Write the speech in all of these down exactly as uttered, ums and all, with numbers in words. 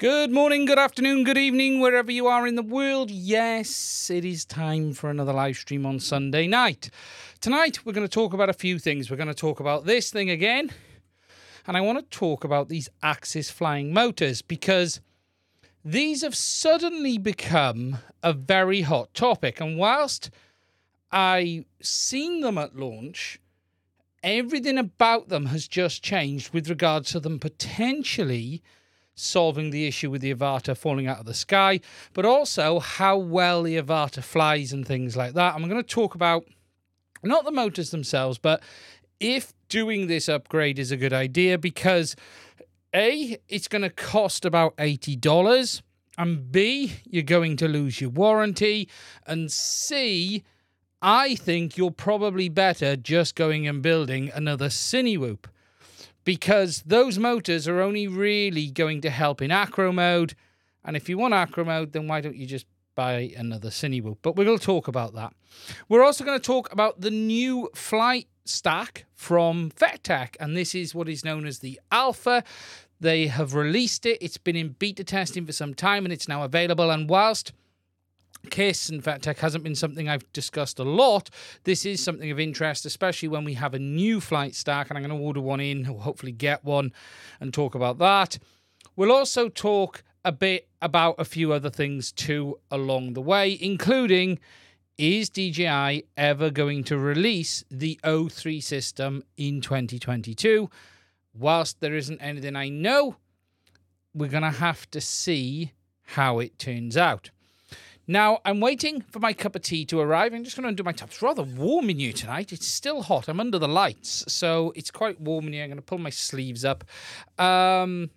Good morning, good afternoon, good evening, wherever you are in the world. Yes, it is time for another live stream on Sunday night. Tonight, we're going to talk about a few things. We're going to talk about this thing again. And I want to talk about these Axisflying motors, because these have suddenly become a very hot topic. And whilst I seen them at launch, everything about them has just changed with regards to them potentially solving the issue with the Avata falling out of the sky, but also how well the Avata flies and things like that. I'm going to talk about not the motors themselves, but if doing this upgrade is a good idea, because A, it's going to cost about eighty dollars, and B, you're going to lose your warranty, and C, I think you're probably better just going and building another Cinewhoop, because those motors are only really going to help in acro mode. And if you want acro mode, then why don't you just buy another Cinewhoop? But we'll talk about that. We're also going to talk about the new flight stack from Fettec, and this is what is known as the Alpha. They have released it. It's been in beta testing for some time, and it's now available. And whilst KISS and Fettec hasn't been something I've discussed a lot, this is something of interest, especially when we have a new flight stack, and I'm going to order one in, or hopefully get one, and talk about that. We'll also talk a bit about a few other things too along the way, including, is D J I ever going to release the O three system in twenty twenty-two? Whilst there isn't anything I know, we're going to have to see how it turns out. Now, I'm waiting for my cup of tea to arrive. I'm just going to undo my top. It's rather warm in here tonight. It's still hot. I'm under the lights, so it's quite warm in here. I'm going to pull my sleeves up. Um,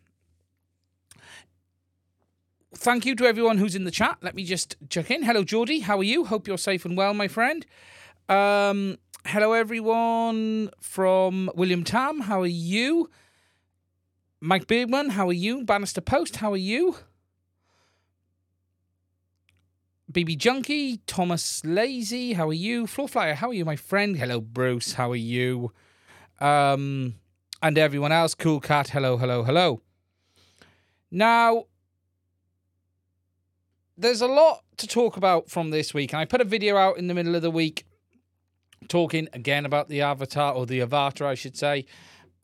thank you to everyone who's in the chat. Let me just check in. Hello, Geordie. How are you? Hope you're safe and well, my friend. Um, hello, everyone from William Tam. How are you? Mike Bergman, how are you? Bannister Post, how are you? B B Junkie, Thomas Lazy, how are you? Floorflyer, how are you, my friend? Hello, Bruce, how are you? Um, and everyone else, Cool Cat, hello, hello, hello. Now, there's a lot to talk about from this week, and I put a video out in the middle of the week talking again about the Avatar, or the Avata, I should say,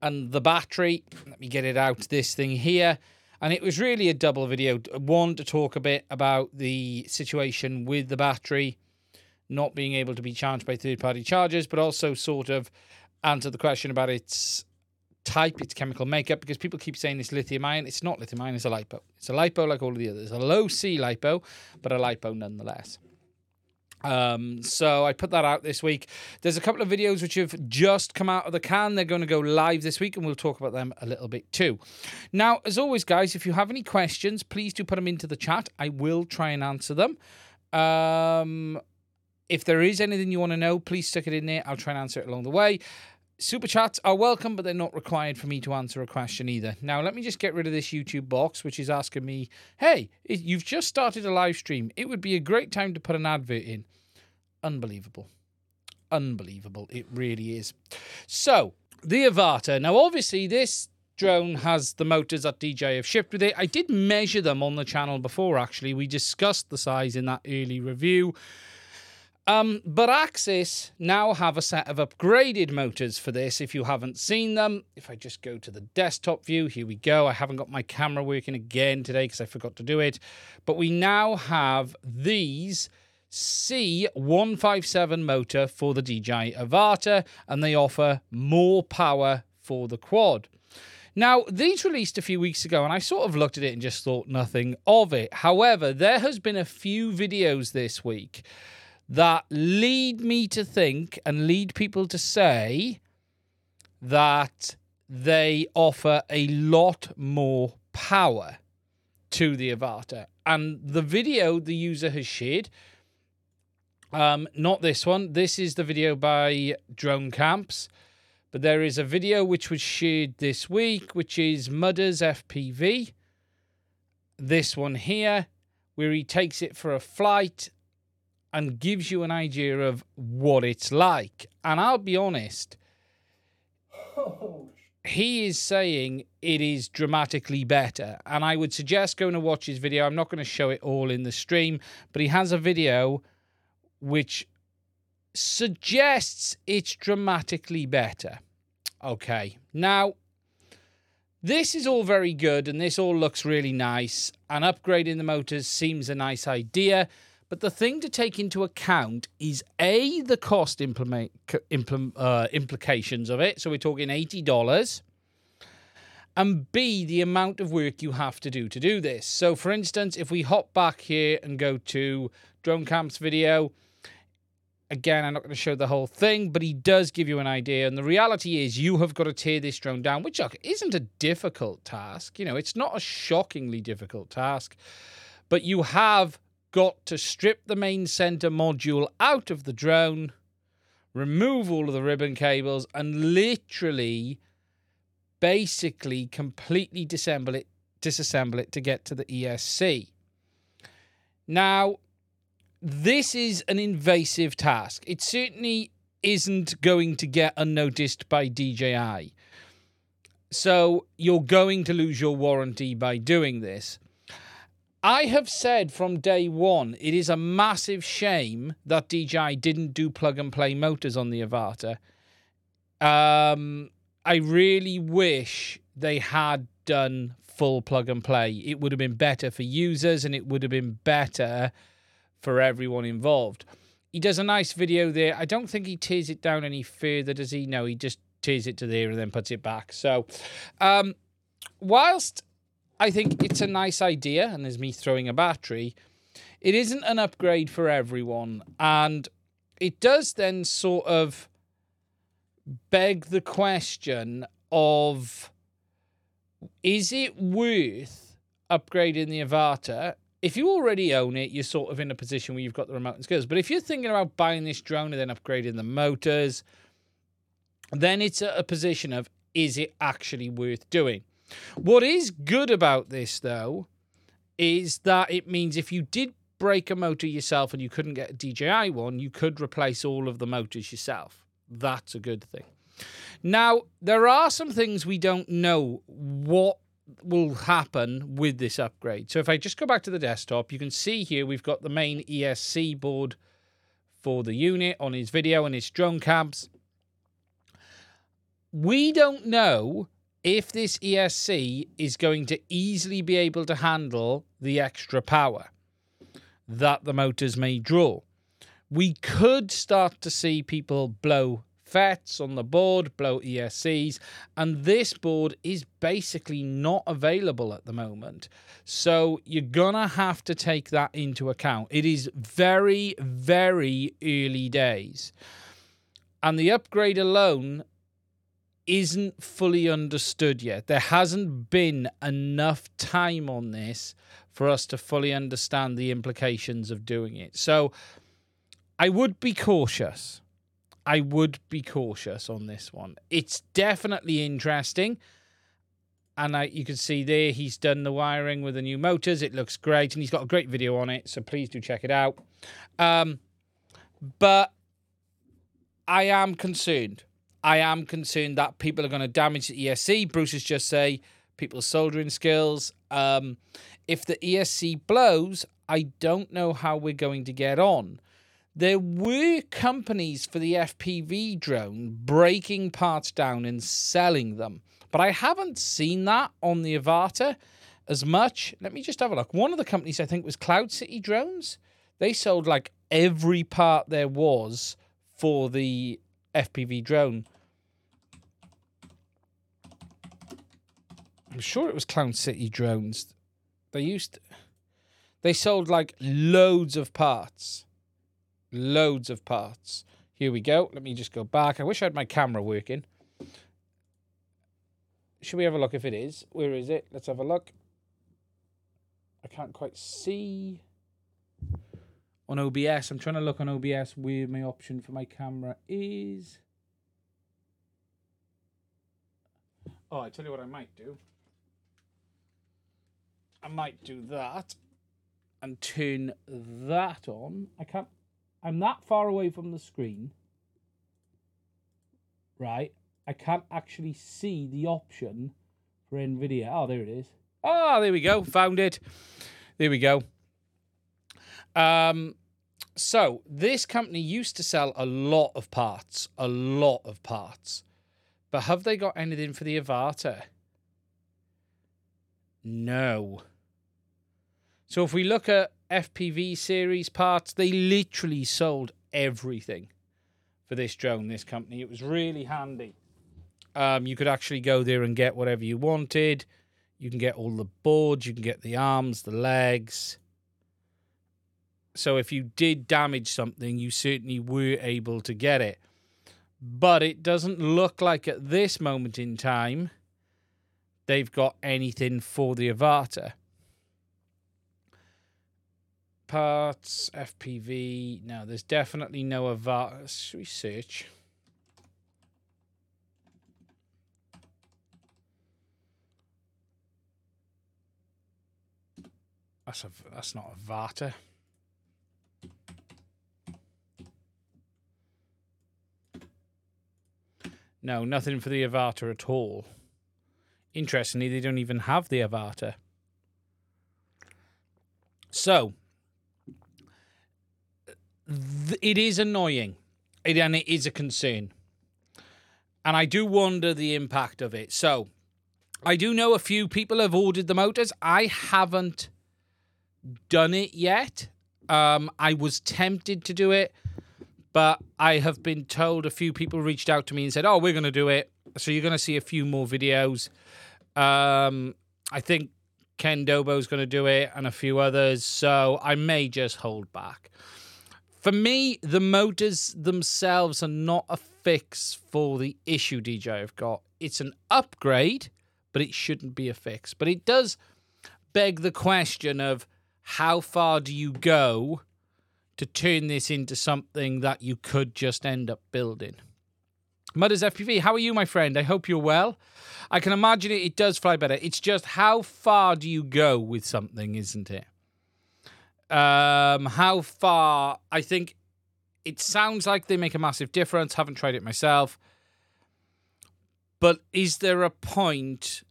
and the battery. Let me get it out, this thing here. And it was really a double video. One, to talk a bit about the situation with the battery not being able to be charged by third-party chargers, but also sort of answer the question about its type, its chemical makeup, because people keep saying it's lithium-ion. It's not lithium-ion, it's a LiPo. It's a LiPo like all of the others. A low-C LiPo, but a LiPo nonetheless. Um, so I put that out this week. There's a couple of videos which have just come out of the can. They're going to go live this week, and we'll talk about them a little bit too. Now, as always, guys, if you have any questions, please do put them into the chat. I will try and answer them. Um, if there is anything you want to know, please stick it in there. I'll try and answer it along the way. Super chats are welcome, but they're not required for me to answer a question either. Now, let me just get rid of this YouTube box, which is asking me, hey, you've just started a live stream. It would be a great time to put an advert in. Unbelievable. Unbelievable. It really is. So, the Avata. Now, obviously, this drone has the motors that D J I have shipped with it. I did measure them on the channel before, actually. We discussed the size in that early review. Um, but Axis now have a set of upgraded motors for this, if you haven't seen them. If I just go to the desktop view, here we go. I haven't got my camera working again today because I forgot to do it. But we now have these C one fifty-seven motor for the D J I Avata, and they offer more power for the quad. Now, these released a few weeks ago, and I sort of looked at it and just thought nothing of it. However, there has been a few videos this week that lead me to think and lead people to say that they offer a lot more power to the Avata. And the video the user has shared, um, not this one, this is the video by Drone Camps, but there is a video which was shared this week, which is Mudders F P V, this one here, where he takes it for a flight and gives you an idea of what it's like. And I'll be honest, he is saying it is dramatically better. And I would suggest going to watch his video. I'm not going to show it all in the stream, but he has a video which suggests it's dramatically better. Okay. Now, this is all very good, and this all looks really nice, and upgrading the motors seems a nice idea. But the thing to take into account is, A, the cost implement, implement, uh, implications of it. So we're talking eighty dollars. And B, the amount of work you have to do to do this. So, for instance, if we hop back here and go to Drone Camps video, again, I'm not going to show the whole thing, but he does give you an idea. And the reality is you have got to tear this drone down, which isn't a difficult task. You know, it's not a shockingly difficult task. But you have got to strip the main center module out of the drone, remove all of the ribbon cables, and literally, basically, completely disassemble it, disassemble it to get to the E S C. Now, this is an invasive task. It certainly isn't going to get unnoticed by D J I. So you're going to lose your warranty by doing this. I have said from day one, it is a massive shame that D J I didn't do plug-and-play motors on the Avata. Um, I really wish they had done full plug-and-play. It would have been better for users, and it would have been better for everyone involved. He does a nice video there. I don't think he tears it down any further, does he? No, he just tears it to there and then puts it back. So, um, whilst I think it's a nice idea, and there's me throwing a battery, it isn't an upgrade for everyone. And it does then sort of beg the question of, is it worth upgrading the Avata? If you already own it, you're sort of in a position where you've got the remote and skills. But if you're thinking about buying this drone and then upgrading the motors, then it's a position of, is it actually worth doing? What is good about this, though, is that it means if you did break a motor yourself and you couldn't get a D J I one, you could replace all of the motors yourself. That's a good thing. Now, there are some things we don't know what will happen with this upgrade. So if I just go back to the desktop, you can see here we've got the main E S C board for the unit on his video and his drone camps. We don't know if this E S C is going to easily be able to handle the extra power that the motors may draw. We could start to see people blow F E Ts on the board, blow E S Cs, and this board is basically not available at the moment. So you're going to have to take that into account. It is very, very early days. And the upgrade alone isn't fully understood yet. There hasn't been enough time on this for us to fully understand the implications of doing it. So I would be cautious. I would be cautious on this one. It's definitely interesting. And I, you can see there, he's done the wiring with the new motors. It looks great. And he's got a great video on it. So please do check it out. Um, but I am concerned. I am concerned that people are going to damage the E S C. Bruce has just said people's soldering skills. Um, if the E S C blows, I don't know how we're going to get on. There were companies for the F P V drone breaking parts down and selling them. But I haven't seen that on the Avata as much. Let me just have a look. One of the companies, I think, was Cloud City Drones. They sold like every part there was for the F P V drone. I'm sure it was Clown City Drones. They used to, they sold like loads of parts. Loads of parts. Here we go. Let me just go back. I wish I had my camera working. Should we have a look if it is? Where is it? Let's have a look. I can't quite see. On O B S. I'm trying to look on O B S where my option for my camera is. Oh, I tell you what I might do. I might do that and turn that on. I can't, I'm that far away from the screen. Right. I can't actually see the option for NVIDIA. Oh, there it is. Oh, there we go. Found it. There we go. Um, so this company used to sell a lot of parts, a lot of parts. But have they got anything for the Avata? No. So if we look at F P V series parts, they literally sold everything for this drone, this company. It was really handy. Um, you could actually go there and get whatever you wanted. You can get all the boards. You can get the arms, the legs. So if you did damage something, you certainly were able to get it. But it doesn't look like at this moment in time they've got anything for the Avata. Parts, F P V. No, there's definitely no Avata. Let's research. That's, a, that's not Avata. No, nothing for the Avata at all. Interestingly, they don't even have the Avata. So, th it is annoying, it, and it is a concern. And I do wonder the impact of it. So, I do know a few people have ordered the motors. I haven't done it yet. Um, I was tempted to do it, but I have been told a few people reached out to me and said, oh, we're going to do it. So you're going to see a few more videos. Um, I think Ken Dobo is going to do it and a few others. So I may just hold back. For me, the motors themselves are not a fix for the issue D J I've got. It's an upgrade, but it shouldn't be a fix. But it does beg the question of how far do you go to turn this into something that you could just end up building. Mudders F P V, how are you, my friend? I hope you're well. I can imagine it, it does fly better. It's just how far do you go with something, isn't it? Um, how far, I think it sounds like they make a massive difference. Haven't tried it myself. But is there a point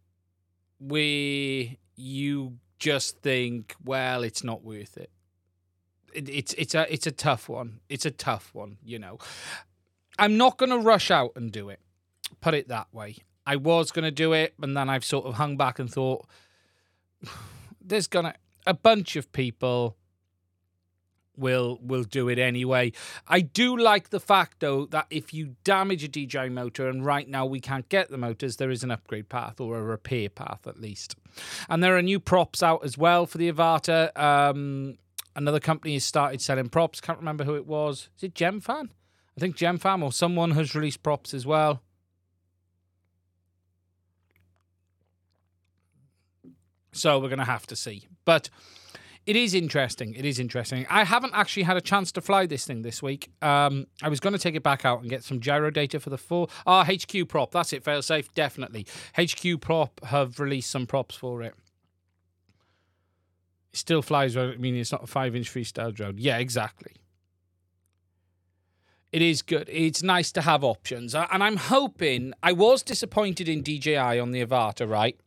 where you just think, well, it's not worth it? It's it's a it's a tough one. It's a tough one, you know. I'm not going to rush out and do it. Put it that way. I was going to do it, and then I've sort of hung back and thought, there's gonna a bunch of people will will do it anyway. I do like the fact though that if you damage a D J I motor, and right now we can't get the motors, there is an upgrade path or a repair path at least, and there are new props out as well for the Avata. Um, Another company has started selling props. Can't remember who it was. Is it Gemfan? I think Gemfan or someone has released props as well. So we're going to have to see. But it is interesting. It is interesting. I haven't actually had a chance to fly this thing this week. Um, I was going to take it back out and get some gyro data for the four. Ah, H Q prop. That's it. Failsafe. Definitely. H Q prop have released some props for it. Still flies, I mean, it's not a five-inch freestyle drone. Yeah, exactly. It is good. It's nice to have options. And I'm hoping, I was disappointed in D J I on the Avata, right,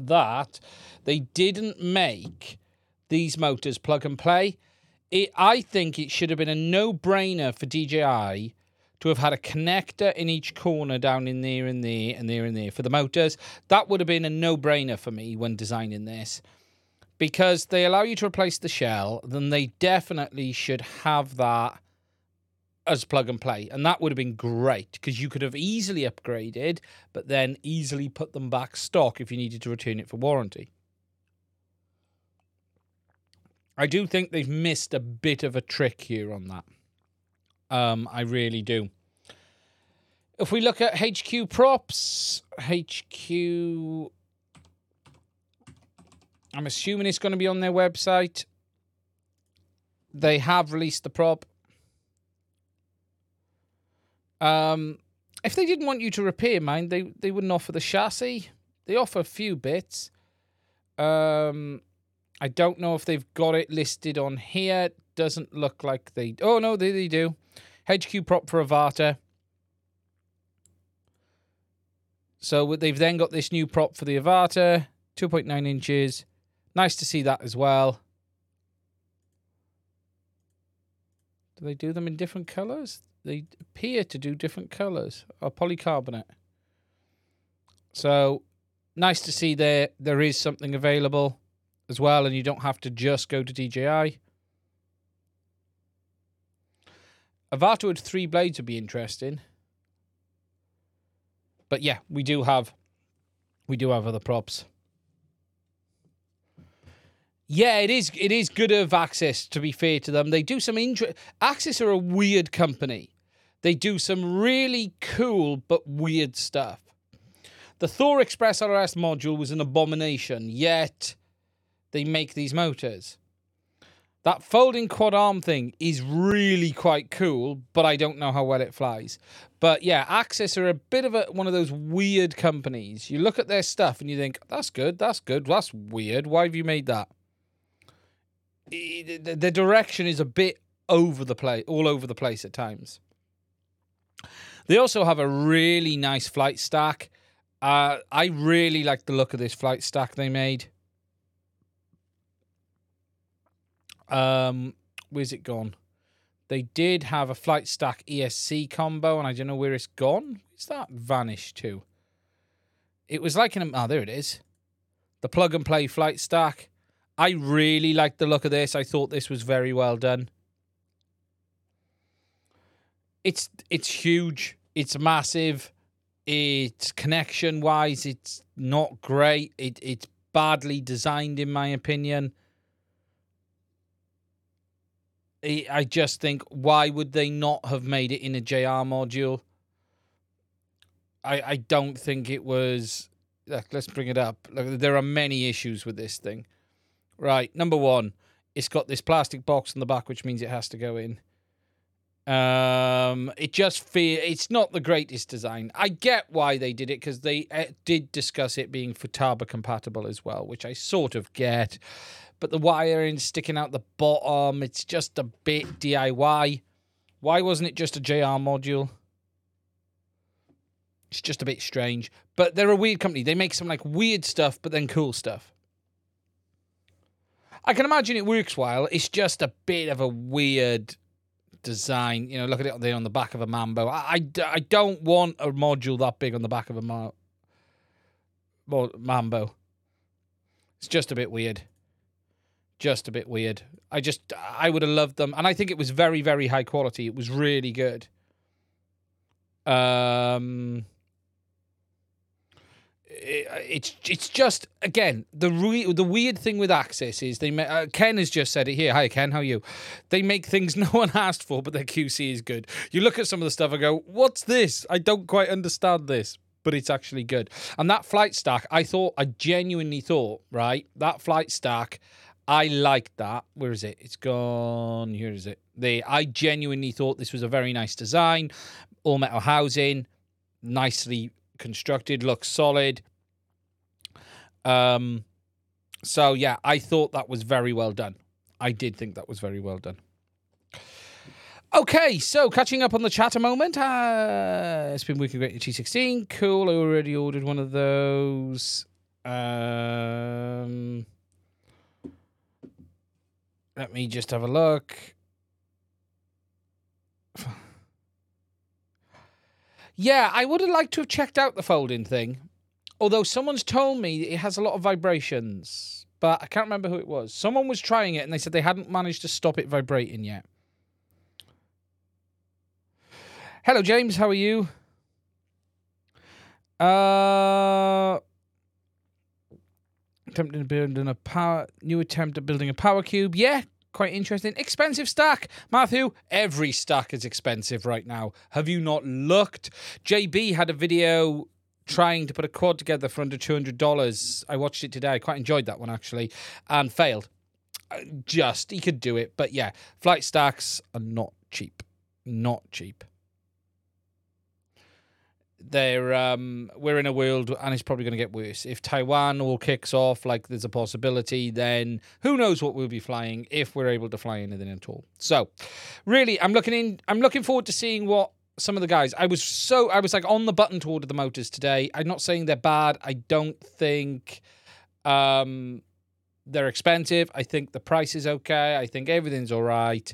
that they didn't make these motors plug and play. It, I think it should have been a no-brainer for D J I to have had a connector in each corner down in there and there and there and there for the motors. That would have been a no-brainer for me when designing this. Because they allow you to replace the shell, then they definitely should have that as plug and play. And that would have been great because you could have easily upgraded, but then easily put them back stock if you needed to return it for warranty. I do think they've missed a bit of a trick here on that. Um, I really do. If we look at H Q props, H Q... I'm assuming it's going to be on their website. They have released the prop. Um, if they didn't want you to repair mine, they, they wouldn't offer the chassis. They offer a few bits. Um, I don't know if they've got it listed on here. Doesn't look like they... Oh, no, they, they do. H Q prop for Avata. So they've then got this new prop for the Avata, two point nine inches. Nice to see that as well. Do they do them in different colours? They appear to do different colours. Or polycarbonate. So nice to see there there is something available as well, and you don't have to just go to D J I. Avata with three blades would be interesting. But yeah, we do have we do have other props. Yeah, it is it is good of Axis, to be fair to them. They do some inter Axis are a weird company. They do some really cool but weird stuff. The Thor Express R S module was an abomination, yet they make these motors. That folding quad arm thing is really quite cool, but I don't know how well it flies. But yeah, Axis are a bit of a, one of those weird companies. You look at their stuff and you think, that's good, that's good, that's weird. Why have you made that? The direction is a bit over the place, all over the place at times. They also have a really nice flight stack. Uh, I really like the look of this flight stack they made. Um, where's it gone? They did have a flight stack E S C combo, and I don't know where it's gone. Where's that vanished to? It was like an... Oh, there it is. The plug-and-play flight stack. I really liked the look of this. I thought this was very well done. It's it's huge. It's massive. It's connection-wise, it's not great. It It's badly designed, in my opinion. I just think, why would they not have made it in a J R module? I I don't think it was... Look, let's bring it up. Look, there are many issues with this thing. Right, number one, it's got this plastic box on the back, which means it has to go in. Um, it just feels... It's not the greatest design. I get why they did it, because they uh, did discuss it being Futaba compatible as well, which I sort of get. But the wiring sticking out the bottom, it's just a bit D I Y. Why wasn't it just a J R module? It's just a bit strange. But they're a weird company. They make some like weird stuff, but then cool stuff. I can imagine it works well. It's just a bit of a weird design. You know, look at it there on the back of a Mambo. I, I, I don't want a module that big on the back of a ma Mambo. It's just a bit weird. Just a bit weird. I just, I would have loved them. And I think it was very, very high quality. It was really good. Um, it, it's it's just, again, the re the weird thing with Axis is they, uh, Ken has just said it here. Hi, Ken, how are you? They make things no one asked for, but their Q C is good. You look at some of the stuff and go, what's this? I don't quite understand this. But it's actually good. And that flight stack, I thought, I genuinely thought, right, that flight stack... I liked that. Where is it? It's gone. Here is it. They, I genuinely thought this was a very nice design. All metal housing. Nicely constructed. Looks solid. Um, so, yeah, I thought that was very well done. I did think that was very well done. Okay, so catching up on the chat a moment. Uh, it's been working great in T sixteen. Cool. I already ordered one of those. Um... Let me just have a look. Yeah, I would have liked to have checked out the folding thing. Although someone's told me it has a lot of vibrations. But I can't remember who it was. Someone was trying it and they said they hadn't managed to stop it vibrating yet. Hello, James. How are you? Uh... Attempting to build a power, new attempt at building a power cube. Yeah, quite interesting. Expensive stack, Matthew. Every stack is expensive right now. Have you not looked? J B had a video trying to put a quad together for under two hundred dollars. I watched it today. I quite enjoyed that one, actually, and failed. Just, he could do it. But yeah, flight stacks are not cheap. Not cheap. They're, um, we're in a world, and it's probably going to get worse. If Taiwan all kicks off, like there's a possibility, then who knows what we'll be flying if we're able to fly anything at all. So, really, I'm looking in. I'm looking forward to seeing what some of the guys. I was so, I was like on the button to order the motors today. I'm not saying they're bad. I don't think um, they're expensive. I think the price is okay. I think everything's all right.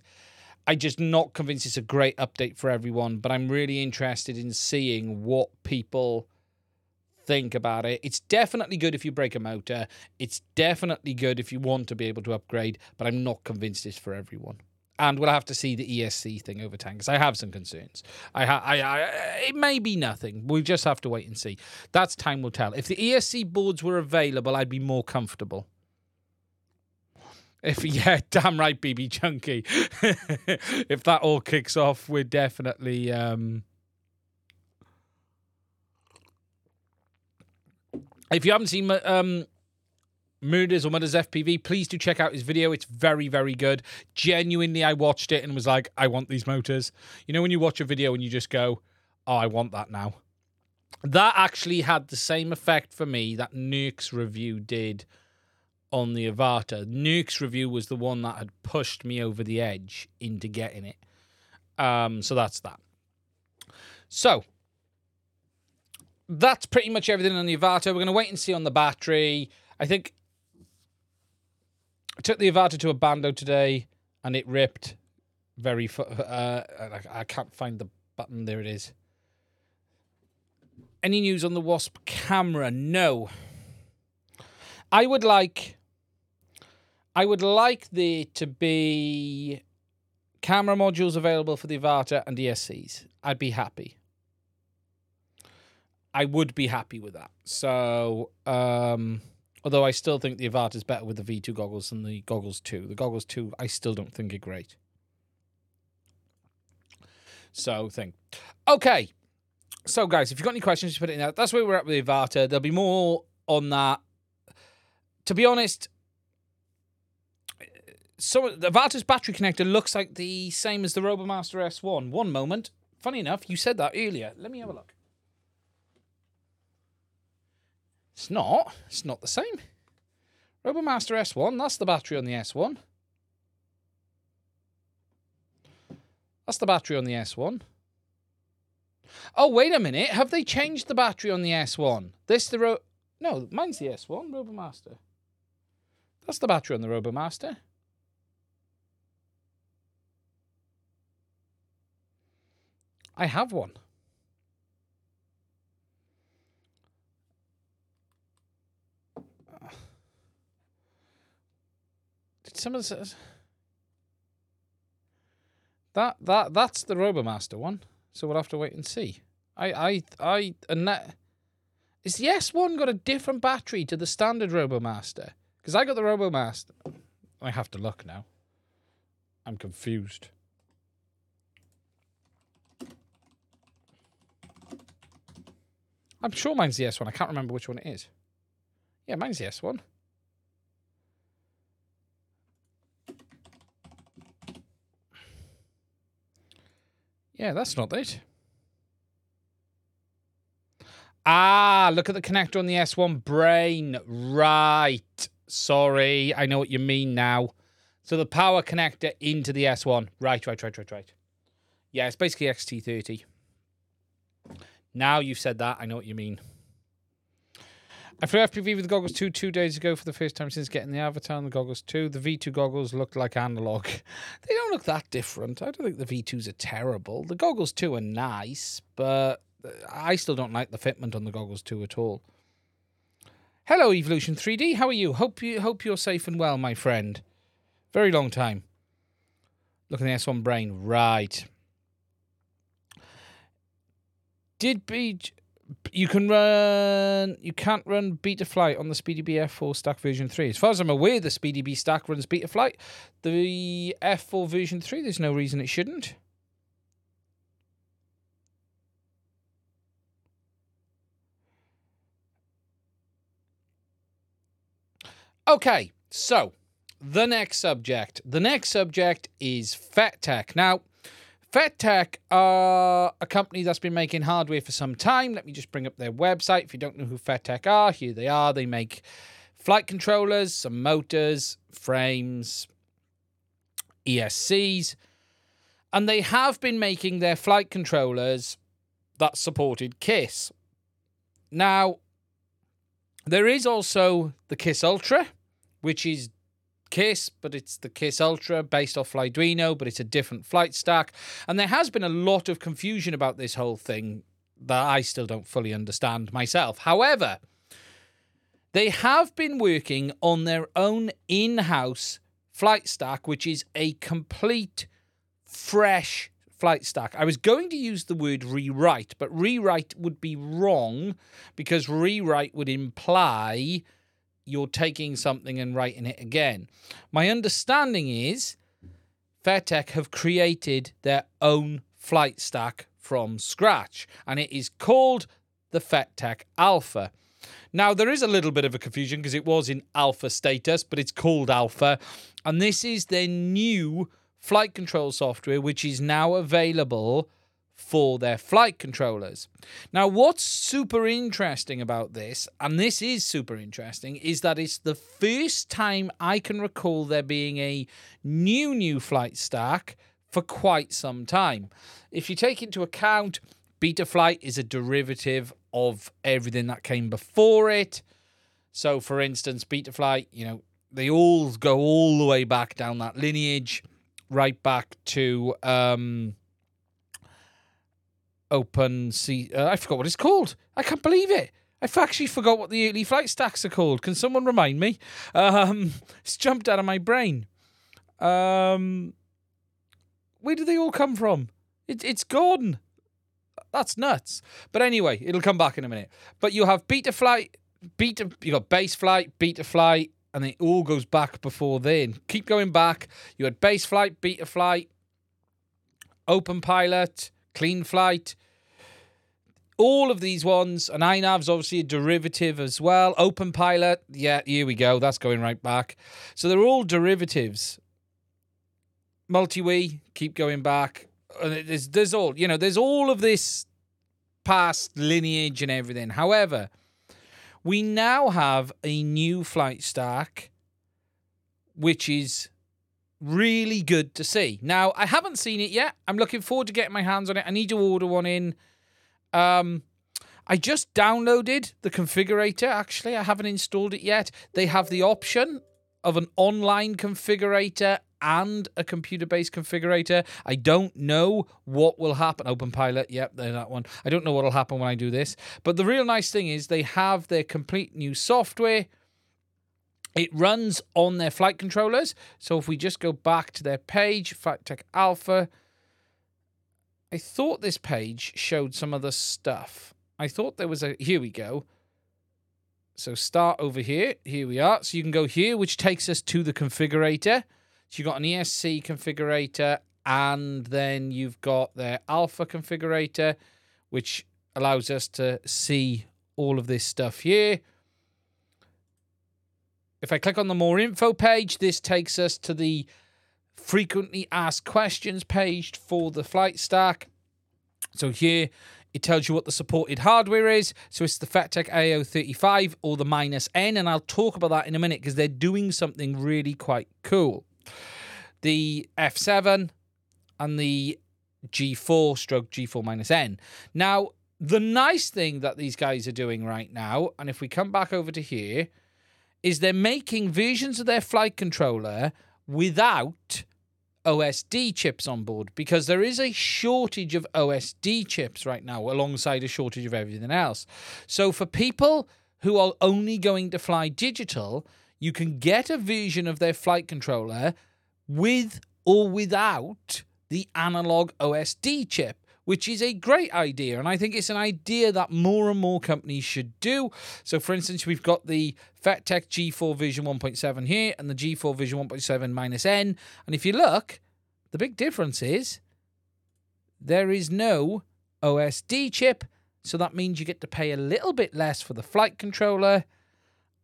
I'm just not convinced it's a great update for everyone, but I'm really interested in seeing what people think about it. It's definitely good if you break a motor. It's definitely good if you want to be able to upgrade, but I'm not convinced it's for everyone. And we'll have to see the E S C thing over time, because I have some concerns. I, ha- I, I, it may be nothing. We'll just have to wait and see. That's time will tell. If the E S C boards were available, I'd be more comfortable. If yeah, damn right, B B Chunky. If that all kicks off, we're definitely um... If you haven't seen um. Mudders or Mudders F P V, please do check out his video. It's very, very good. Genuinely, I watched it and was like, I want these motors. You know when you watch a video and you just go, oh, I want that now. That actually had the same effect for me that Nurk's review did on the Avata. Nurk's review was the one that had pushed me over the edge into getting it. Um, so that's that. So that's pretty much everything on the Avata. We're going to wait and see on the battery. I think... I took the Avata to a bando today, and it ripped very... Fu- uh, I can't find the button. There it is. Any news on the Wasp camera? No. I would like... I would like there to be camera modules available for the Avata and E S Cs. I'd be happy. I would be happy with that. So... Um, although I still think the Avata is better with the V two goggles than the Goggles two. The Goggles two, I still don't think are great. So, thing. Okay. So, guys, if you've got any questions, just put it in there. That's where we're at with the Avata. There'll be more on that. To be honest, so the Avata's battery connector looks like the same as the RoboMaster S one. One moment. Funny enough, you said that earlier. Let me have a look. It's not. It's not the same. RoboMaster S one, that's the battery on the S one. That's the battery on the S one. Oh, wait a minute. Have they changed the battery on the S one? This the... Ro- no, mine's the S one, RoboMaster. That's the battery on the RoboMaster. I have one. Someone says that that that's the RoboMaster one, so we'll have to wait and see. I I I and that is the S one got a different battery to the standard RoboMaster, because I got the RoboMaster. I have to look now. I'm confused. I'm sure mine's the S one. I can't remember which one it is. Yeah, mine's the S one. Yeah, that's not it. Ah, look at the connector on the S one brain. Right. Sorry, I know what you mean now. So the power connector into the S one. Right, right, right, right, right. Yeah, it's basically X T thirty. Now you've said that, I know what you mean. I flew F P V with the Goggles two two days ago for the first time since getting the Avatar and the Goggles two. The V two goggles looked like analog. They don't look that different. I don't think the V twos are terrible. The Goggles two are nice, but I still don't like the fitment on the Goggles two at all. Hello, Evolution three D. How are you? Hope, you? hope you're safe and well, my friend. Very long time. Look at the S one brain. Right. Did be... You can run. You can't run Betaflight on the SpeedyB F four stack version three. As far as I'm aware, the SpeedyB stack runs Betaflight. The F four version three, there's no reason it shouldn't. Okay, so the next subject. The next subject is Fettec. Now, Fettec are a company that's been making hardware for some time. Let me just bring up their website. If you don't know who Fettec are, here they are. They make flight controllers, some motors, frames, E S Cs. And they have been making their flight controllers that supported KISS. Now, there is also the KISS Ultra, which is KISS, but it's the KISS Ultra based off Flyduino, but it's a different flight stack. And there has been a lot of confusion about this whole thing that I still don't fully understand myself. However, they have been working on their own in-house flight stack, which is a complete fresh flight stack. I was going to use the word rewrite, but rewrite would be wrong because rewrite would imply you're taking something and writing it again. My understanding is Fettec have created their own flight stack from scratch, and it is called the Fettec Alpha. Now, there is a little bit of a confusion because it was in alpha status, but it's called Alpha, and this is their new flight control software, which is now available for their flight controllers. Now, what's super interesting about this, and this is super interesting, is that it's the first time I can recall there being a new, new flight stack for quite some time. If you take into account, Betaflight is a derivative of everything that came before it. So, for instance, Betaflight, you know, they all go all the way back down that lineage, right back to um, Open Sea. Uh, I forgot what it's called. I can't believe it. I've actually forgot what the early flight stacks are called. Can someone remind me? Um, it's jumped out of my brain. Um, where do they all come from? It, it's gone. That's nuts. But anyway, it'll come back in a minute. But you have Betaflight, Beta, you got Base Flight, Betaflight, and it all goes back before then. Keep going back. You had Base Flight, Beta Flight, Open Pilot, Clean Flight. All of these ones, and iNav's obviously a derivative as well. Open Pilot, yeah, here we go. That's going right back. So they're all derivatives. Multiwee, keep going back. And there's, there's all, you know, there's all of this past lineage and everything. However, we now have a new flight stack, which is really good to see. Now, I haven't seen it yet. I'm looking forward to getting my hands on it. I need to order one in. Um, I just downloaded the configurator, actually. I haven't installed it yet. They have the option of an online configurator and a computer-based configurator. I don't know what will happen. Open Pilot, yep, that one. I don't know what will happen when I do this. But the real nice thing is they have their complete new software. It runs on their flight controllers. So if we just go back to their page, Fettec Alpha, I thought this page showed some other stuff. I thought there was a... Here we go. So start over here. Here we are. So you can go here, which takes us to the configurator. So you've got an E S C configurator, and then you've got their alpha configurator, which allows us to see all of this stuff here. If I click on the more info page, this takes us to the frequently asked questions page for the flight stack. So here it tells you what the supported hardware is. So it's the Fettec A zero three five or the minus N, and I'll talk about that in a minute because they're doing something really quite cool. The F seven and the G four stroke G four minus N. Now, the nice thing that these guys are doing right now, and if we come back over to here, is they're making versions of their flight controller without O S D chips on board because there is a shortage of O S D chips right now alongside a shortage of everything else. So for people who are only going to fly digital, you can get a version of their flight controller with or without the analog O S D chip, which is a great idea. And I think it's an idea that more and more companies should do. So, for instance, we've got the Fettec G four Vision one point seven here and the G four Vision one point seven minus N. And if you look, the big difference is there is no O S D chip. So that means you get to pay a little bit less for the flight controller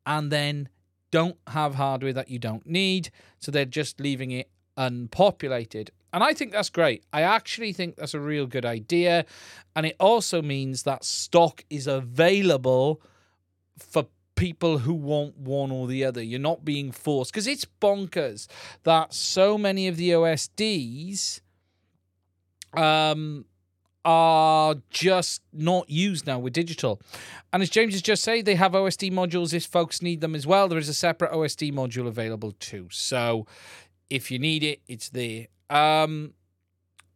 and then don't have hardware that you don't need, so they're just leaving it unpopulated. And I think that's great. I actually think that's a real good idea, and it also means that stock is available for people who want one or the other. You're not being forced, because it's bonkers that so many of the O S Ds um, are just not used now with digital. And as James has just said, they have O S D modules if folks need them as well. There is a separate O S D module available too. So if you need it, it's there. Um,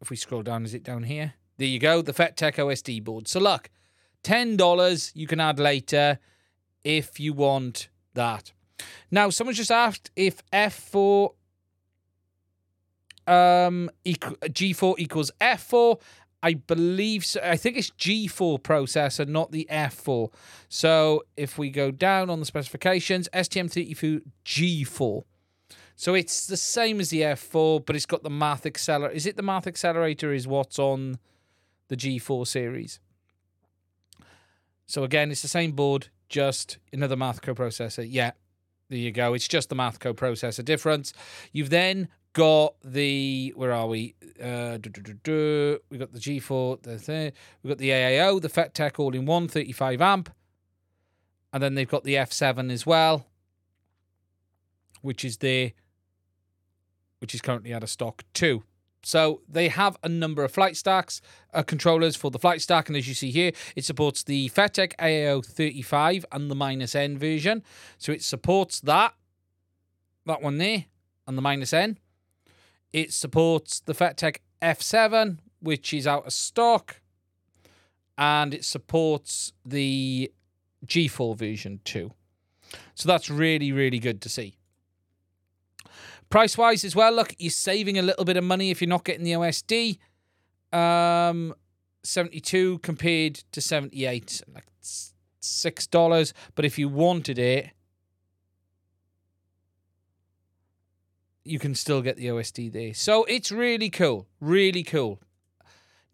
if we scroll down, is it down here? There you go, the Fettec O S D board. So look, ten dollars you can add later if you want that. Now, someone's just asked if F four um, G four equals F four. I believe so. I think it's G four processor, not the F four. So if we go down on the specifications, S T M thirty-two G four. So it's the same as the F four, but it's got the math accelerator. Is it the math accelerator is what's on the G four series? So again, it's the same board, just another math coprocessor. Yeah, there you go. It's just the math coprocessor difference. You've then got the, where are we? Uh, do, do, do, do. We've got the G four, the thing. We've got the A A O, the Fettec all-in-one, thirty-five amp. And then they've got the F seven as well, which is there, which is currently out of stock too. So they have a number of flight stacks, uh, controllers for the flight stack. And as you see here, it supports the Fettec A A O thirty-five and the minus N version. So it supports that, that one there, and the minus N. It supports the Fettec F seven, which is out of stock. And it supports the G four version too. So that's really, really good to see. Price-wise as well, look, you're saving a little bit of money if you're not getting the O S D. Um, seventy-two compared to seventy-eight, like six dollars. But if you wanted it, you can still get the O S D there. So it's really cool, really cool.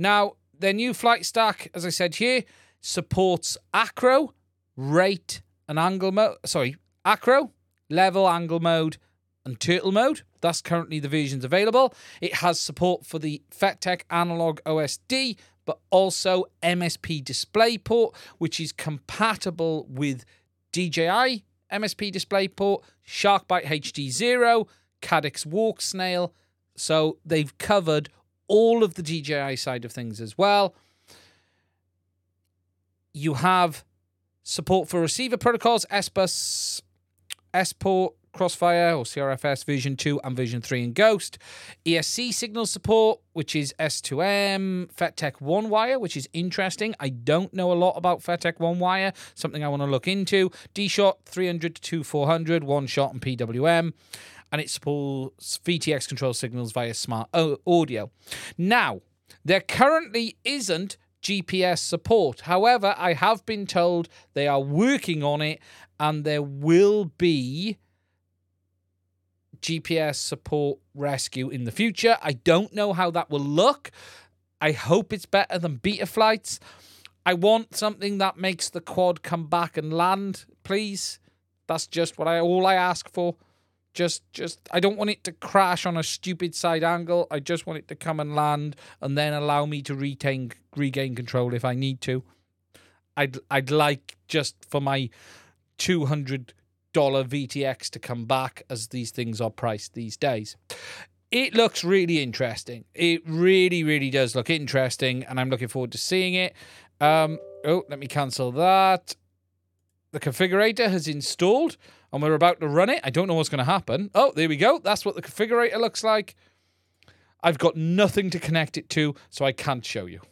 Now, their new flight stack, as I said here, supports acro, rate, and angle mode. Sorry, acro, level, angle mode, and turtle mode. That's currently the versions available. It has support for the Fettec analog O S D, but also M S P Display Port, which is compatible with D J I, M S P Display Port, Sharkbite H D Zero, Cadix Walk Snail. So they've covered all of the D J I side of things as well. You have support for receiver protocols, S bus, S port, Crossfire or C R F S version two and version three and Ghost. E S C signal support, which is S two M. Fettec OneWire, which is interesting. I don't know a lot about Fettec OneWire. Something I want to look into. D-Shot three hundred to two four hundred, one-shot and P W M. And it supports V T X control signals via smart audio. Now, there currently isn't G P S support. However, I have been told they are working on it and there will be G P S support rescue in the future. I don't know how that will look. I hope it's better than Betaflight. I want something that makes the quad come back and land, please. That's just what I all I ask for. Just, just, I don't want it to crash on a stupid side angle. I just want it to come and land and then allow me to retain, regain control if I need to. I'd, I'd like just for my two hundred dollars V T X to come back, as these things are priced these days. It looks really interesting. It really, really does look interesting, and I'm looking forward to seeing it. Um, oh, let me cancel that. The configurator has installed, and we're about to run it. I don't know what's going to happen. Oh, there we go. That's what the configurator looks like. I've got nothing to connect it to, so I can't show you.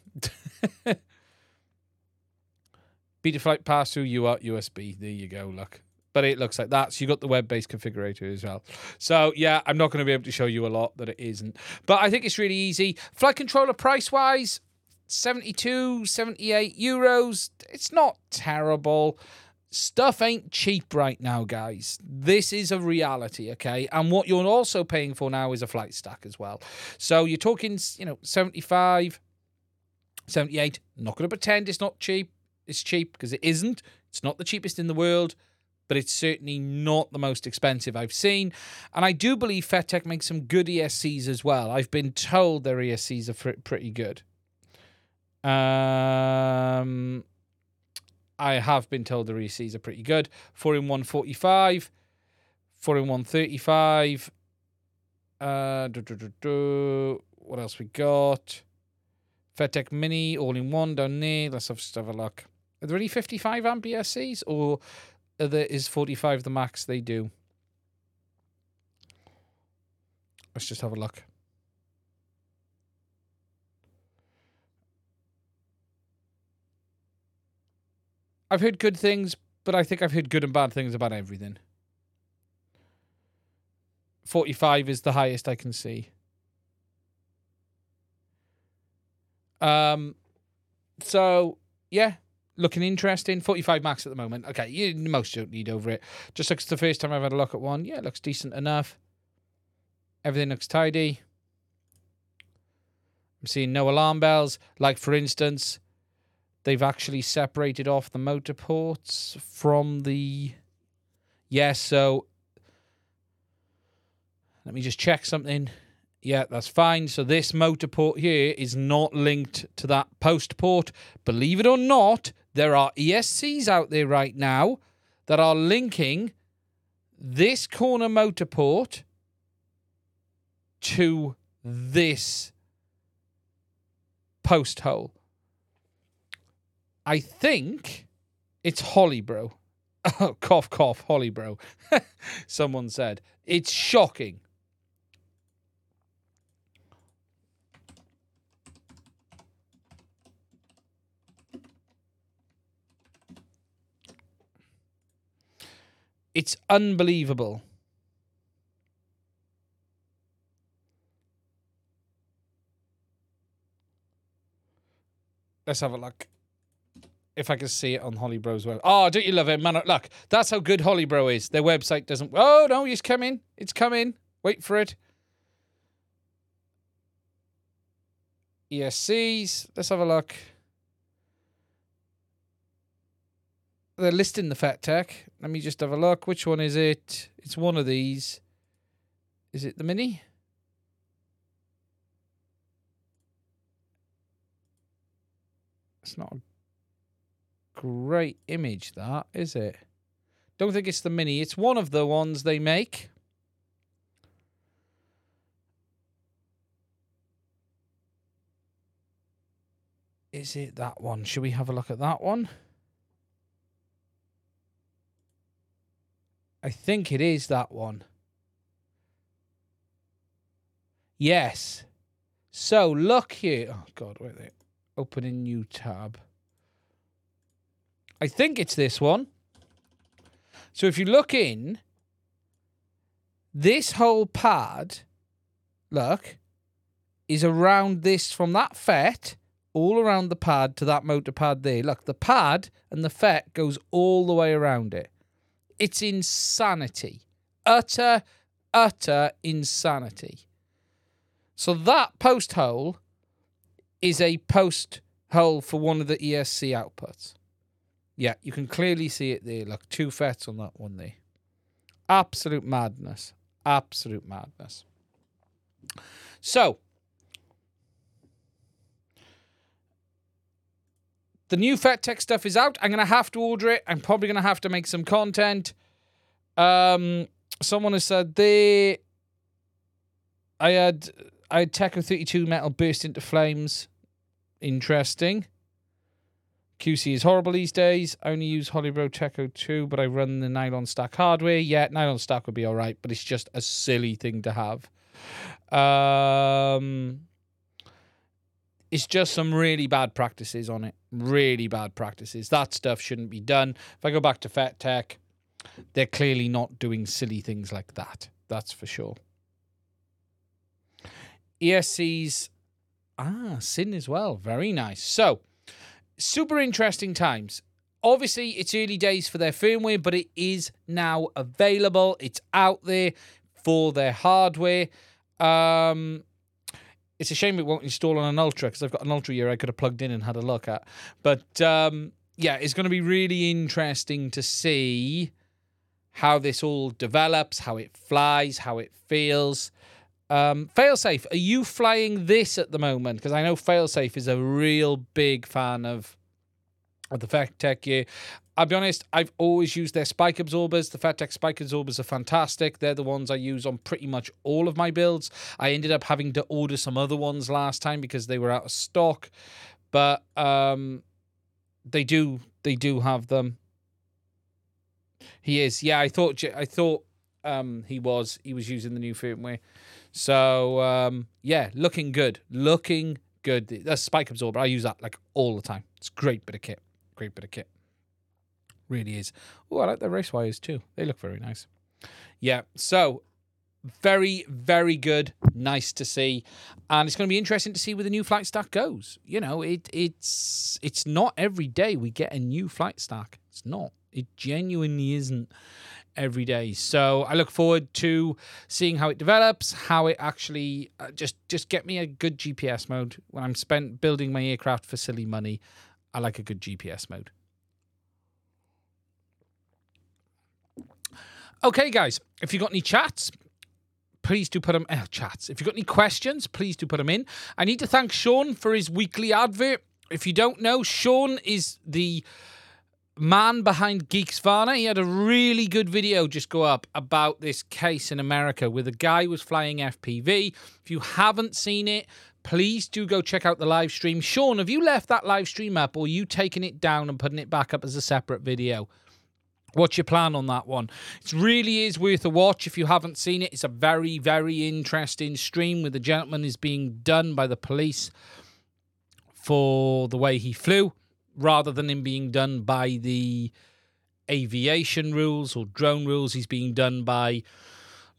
Betaflight pass-through U A R T U S B. There you go, look. But it looks like that. So you got the web-based configurator as well. So, yeah, I'm not going to be able to show you a lot that it isn't. But I think it's really easy. Flight controller price-wise, seventy-two, seventy-eight euros. It's not terrible. Stuff ain't cheap right now, guys. This is a reality, okay? And what you're also paying for now is a flight stack as well. So you're talking, you know, seventy-five, seventy-eight. I'm not going to pretend it's not cheap. It's cheap because it isn't. It's not the cheapest in the world, but it's certainly not the most expensive I've seen. And I do believe Fettec makes some good E S Cs as well. I've been told their E S Cs are pretty good. Um, I have been told their E S Cs are pretty good. four in one forty-five, four in one thirty-five. Uh, what else we got? Fettec Mini, all-in-one down there. Let's have, just have a look. Are there any fifty-five amp E S Cs, or are there, is forty-five the max they do? Let's just have a look. I've heard good things, but I think I've heard good and bad things about everything. forty-five is the highest I can see. Um, so, yeah, looking interesting. forty-five max at the moment. Okay, you most don't need over it. Just looks the first time I've had a look at one. Yeah, it looks decent enough. Everything looks tidy. I'm seeing no alarm bells. Like, for instance, they've actually separated off the motor ports from the... Yes, yeah, so... Let me just check something. Yeah, that's fine. So this motor port here is not linked to that post port. Believe it or not, there are E S Cs out there right now that are linking this corner motor port to this post hole. I think it's Holybro. Oh, cough, cough, Holybro. Someone said. It's shocking. It's unbelievable. Let's have a look. If I can see it on Holybro's website. Oh, don't you love it, man? Look, that's how good Holybro is. Their website doesn't... Oh, no, it's coming. It's coming. Wait for it. E S Cs. Let's have a look. They're listing the Fettec. Let me just have a look. Which one is it? It's one of these. Is it the Mini? It's not... A great image, that, is it? Don't think it's the Mini. It's one of the ones they make. Is it that one? Should we have a look at that one? I think it is that one. Yes. So, look here. Oh, God, wait there. Open a new tab. I think it's this one. So if you look in, this whole pad, look, is around this from that F E T, all around the pad to that motor pad there. Look, the pad and the F E T goes all the way around it. It's insanity. Utter, utter insanity. So that post hole is a post hole for one of the E S C outputs. Yeah, you can clearly see it there. Look, two F E Ts on that one there. Absolute madness. Absolute madness. So, the new Fettec stuff is out. I'm going to have to order it. I'm probably going to have to make some content. Um, someone has said they... I had, I had Teco thirty-two metal burst into flames. Interesting. Q C is horrible these days. I only use Holybro Teco two, but I run the nylon stack hardware. Yeah, nylon stack would be all right, but it's just a silly thing to have. Um, it's just some really bad practices on it. Really bad practices. That stuff shouldn't be done. If I go back to Fettec, they're clearly not doing silly things like that. That's for sure. E S Cs. Ah, Sin as well. Very nice. So... Super interesting times. Obviously, it's early days for their firmware, but it is now available. It's out there for their hardware. Um, it's a shame it won't install on an Ultra, because I've got an Ultra here I could have plugged in and had a look at. But, um, yeah, it's going to be really interesting to see how this all develops, how it flies, how it feels. Um, Failsafe, are you flying this at the moment? Because I know Failsafe is a real big fan of, of the Fettec here. I'll be honest, I've always used their spike absorbers. The Fettec spike absorbers are fantastic. They're the ones I use on pretty much all of my builds. I ended up having to order some other ones last time because they were out of stock. But um, they do they do have them. He is. Yeah, I thought I thought um, he was. He was using the new firmware. So, um, yeah, looking good. Looking good. That's spike absorber. I use that like all the time. It's a great bit of kit. Great bit of kit. Really is. Oh, I like the race wires too. They look very nice. Yeah, so very, very good. Nice to see. And it's going to be interesting to see where the new flight stack goes. You know, it it's it's not every day we get a new flight stack. It's not. It genuinely isn't every day. So I look forward to seeing how it develops, how it actually... Uh, just, just get me a good G P S mode. When I'm spent building my aircraft for silly money, I like a good G P S mode. Okay, guys, if you've got any chats, please do put them in. Uh, chats. If you've got any questions, please do put them in. I need to thank Sean for his weekly advert. If you don't know, Sean is the man behind Geeksvana. He had a really good video just go up about this case in America where the guy was flying F P V. If you haven't seen it, please do go check out the live stream. Sean, have you left that live stream up, or are you taking it down and putting it back up as a separate video? What's your plan on that one? It really is worth a watch if you haven't seen it. It's a very, very interesting stream where the gentleman is being done by the police for the way he flew, rather than him being done by the aviation rules or drone rules. He's being done by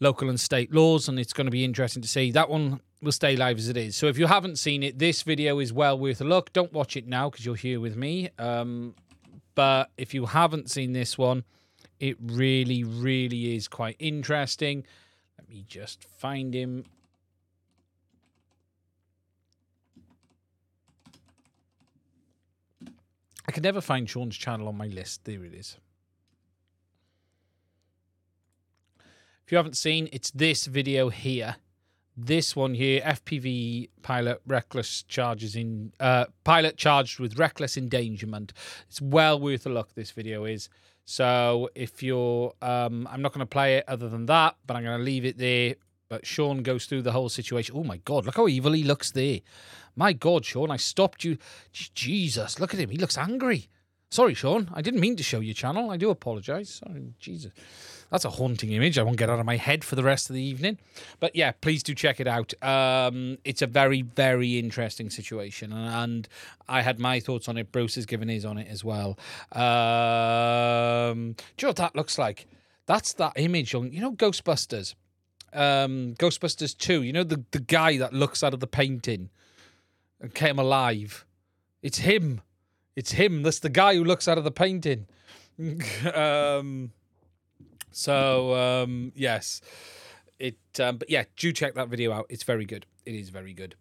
local and state laws, and it's going to be interesting to see. That one will stay live as it is. So if you haven't seen it, this video is well worth a look. Don't watch it now because you're here with me. Um... But if you haven't seen this one, it really, really is quite interesting. Let me just find him. I can never find Sean's channel on my list. There it is. If you haven't seen, it's this video here. This one here, F P V pilot reckless charges in uh, pilot charged with reckless endangerment. It's well worth a look. This video is. So if you're, um, I'm not going to play it other than that, but I'm going to leave it there. But Sean goes through the whole situation. Oh my God! Look how evil he looks there. My God, Sean! I stopped you. Jesus! Look at him. He looks angry. Sorry, Sean. I didn't mean to show your channel. I do apologise. Sorry, Jesus. That's a haunting image. I won't get out of my head for the rest of the evening. But yeah, please do check it out. Um, it's a very, very interesting situation. And I had my thoughts on it. Bruce has given his on it as well. Um, do you know what that looks like? That's that image on, you know, Ghostbusters. Um, Ghostbusters two. You know, the, the guy that looks out of the painting and came alive. It's him. It's him. That's the guy who looks out of the painting. um, so, um, yes. it. Um, but, yeah, do check that video out. It's very good. It is very good.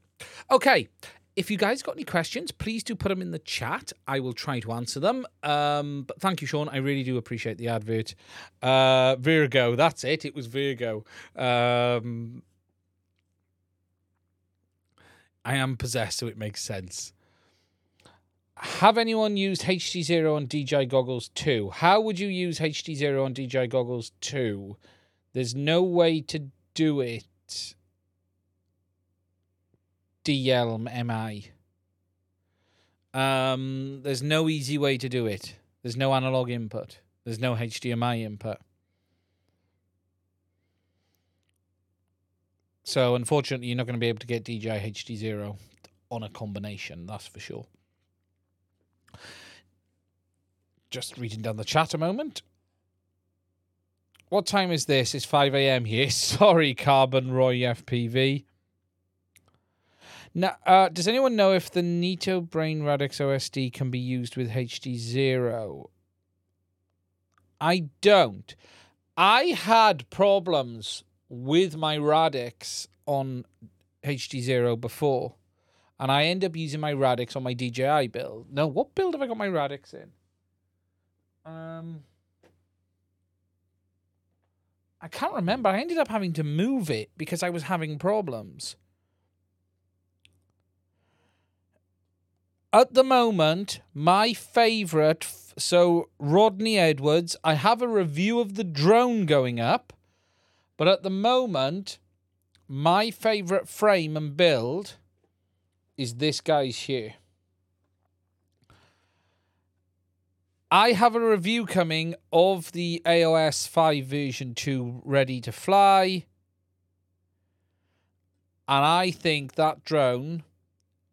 Okay. If you guys got any questions, please do put them in the chat. I will try to answer them. Um, but thank you, Sean. I really do appreciate the advert. Uh, Virgo. That's it. It was Virgo. Um, I am possessed, so it makes sense. Have anyone used H D Zero on D J I Goggles two? How would you use H D Zero on D J I Goggles two? There's no way to do it. D L M I. Um, there's no easy way to do it. There's no analog input. There's no H D M I input. So, unfortunately, you're not going to be able to get D J I H D Zero on a combination, that's for sure. Just reading down the chat a moment. What time is this? It's five a m here. Sorry, Carbon Roy F P V. Now, uh, does anyone know if the Neato Brain Radix O S D can be used with H D Zero? I don't. I had problems with my Radix on H D Zero before. And I end up using my Radix on my D J I build. No, what build have I got my Radix in? Um, I can't remember. I ended up having to move it because I was having problems. at the moment, my favourite, so Rodney Edwards, I have a review of the drone going up, but at the moment, my favourite frame and build is this guy's here. I have a review coming of the A O S five version two ready to fly. And I think that drone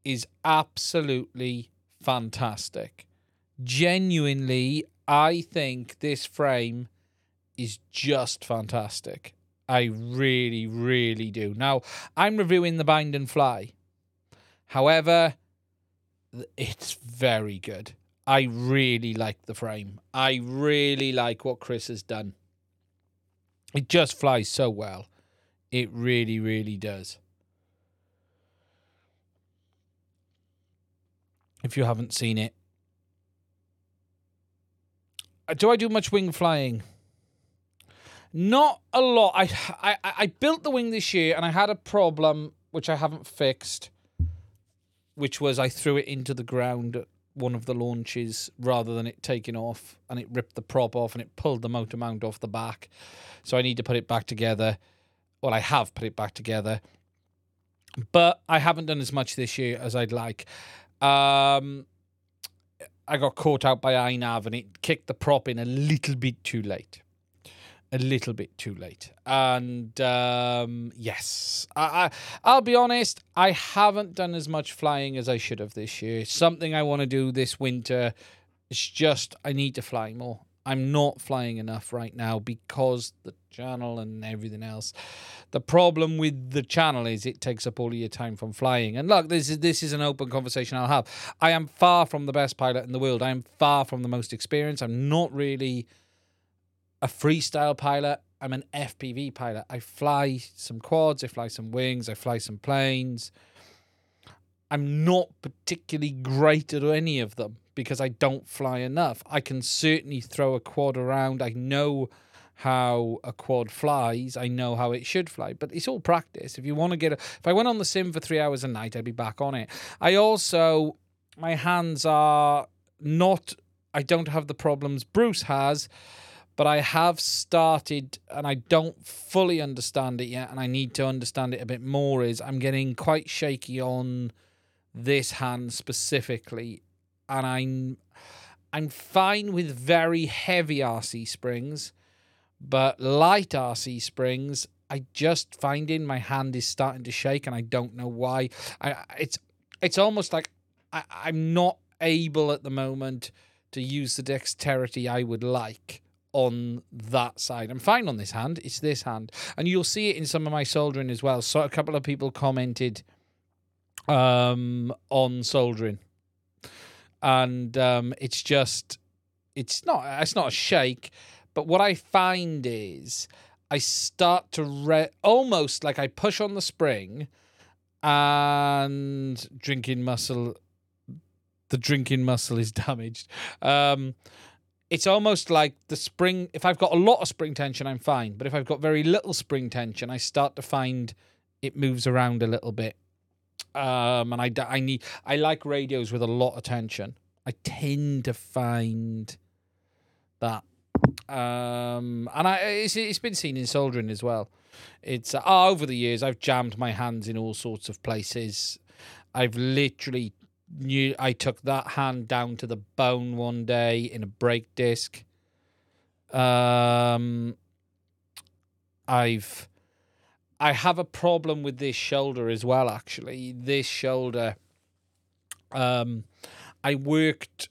is absolutely fantastic. Genuinely, I think this frame is just fantastic. I really, really do. Now, I'm reviewing the Bind and Fly. However, it's very good. I really like the frame. I really like what Chris has done. It just flies so well. It really, really does. If you haven't seen it. Do I do much wing flying? Not a lot. I, I, I built the wing this year and I had a problem which I haven't fixed, which was I threw it into the ground at one of the launches rather than it taking off, and it ripped the prop off and it pulled the motor mount off the back. So I need to put it back together. Well, I have put it back together. But I haven't done as much this year as I'd like. Um, I got caught out by I NAV and it kicked the prop in a little bit too late. A little bit too late. And um, yes, I, I, I'll be honest, I haven't done as much flying as I should have this year. It's something I want to do this winter. It's just I need to fly more. I'm not flying enough right now because the channel and everything else. The problem with the channel is it takes up all of your time from flying. And look, this is this is an open conversation I'll have. I am far from the best pilot in the world. I am far from the most experienced. I'm not really a freestyle pilot. I'm an F P V pilot. I fly some quads. I fly some wings. I fly some planes. I'm not particularly great at any of them, because I don't fly enough. I can certainly throw a quad around. I know how a quad flies. I know how it should fly. But it's all practice. If you want to get... A, if I went on the sim for three hours a night, I'd be back on it. I also... My hands are not... I don't have the problems Bruce has, but I have started, and I don't fully understand it yet, and I need to understand it a bit more, is I'm getting quite shaky on this hand specifically. And I'm, I'm fine with very heavy R C springs, but light R C springs, I just find in my hand is starting to shake, and I don't know why. I, it's it's almost like I, I'm not able at the moment to use the dexterity I would like on that side. I'm fine on this hand. It's this hand. And you'll see it in some of my soldering as well. So a couple of people commented um, on soldering. And um, it's just, it's not, it's not a shake. But what I find is I start to, re- almost like I push on the spring and drinking muscle, the drinking muscle is damaged. Um, it's almost like the spring, if I've got a lot of spring tension, I'm fine. But if I've got very little spring tension, I start to find it moves around a little bit. Um, and I, I need, I like radios with a lot of tension. I tend to find that. Um, and I, it's, it's been seen in soldering as well. It's uh, over the years, I've jammed my hands in all sorts of places. I've literally knew I took that hand down to the bone one day in a brake disc. Um, I've, I have a problem with this shoulder as well, actually. This shoulder, um, I worked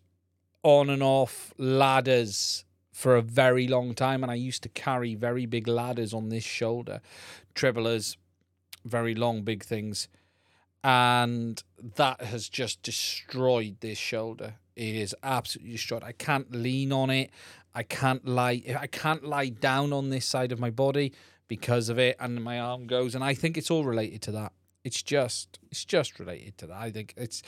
on and off ladders for a very long time, and I used to carry very big ladders on this shoulder. Trivelers, very long, big things. And that has just destroyed this shoulder. It is absolutely destroyed. I can't lean on it. I can't lie. I can't lie down on this side of my body because of it, and my arm goes, and I think it's all related to that. It's just, it's just related to that. I think it's,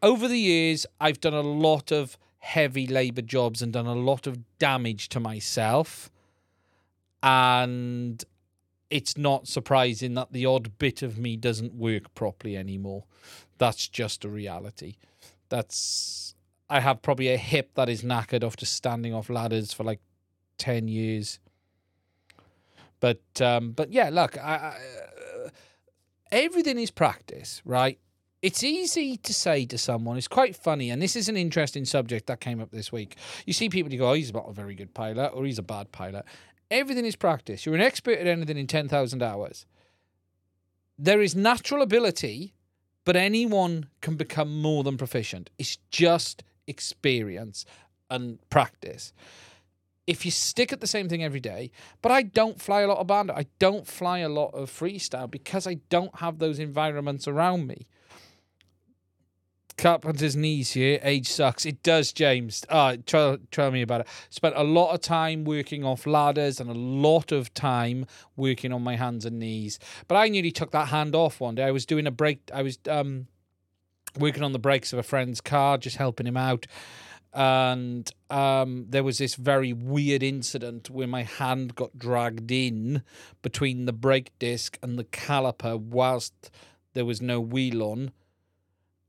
over the years, I've done a lot of heavy labor jobs and done a lot of damage to myself, and it's not surprising that the odd bit of me doesn't work properly anymore. That's just a reality. that's, I have probably a hip that is knackered after standing off ladders for like ten years. But, um, but yeah, look, I, I, everything is practice, right? It's easy to say to someone, it's quite funny, and this is an interesting subject that came up this week. You see people, you go, oh, he's not a very good pilot, or he's a bad pilot. Everything is practice. You're an expert at anything in ten thousand hours. There is natural ability, but anyone can become more than proficient. It's just experience and practice. If you stick at the same thing every day, but I don't fly a lot of bandit. I don't fly a lot of freestyle because I don't have those environments around me. Carpenter's knees here. Age sucks. It does, James. Uh, tell, tell me about it. Spent a lot of time working off ladders and a lot of time working on my hands and knees. But I nearly took that hand off one day. I was doing a break. I was um, working on the brakes of a friend's car, just helping him out. And um, there was this very weird incident where my hand got dragged in between the brake disc and the caliper whilst there was no wheel on.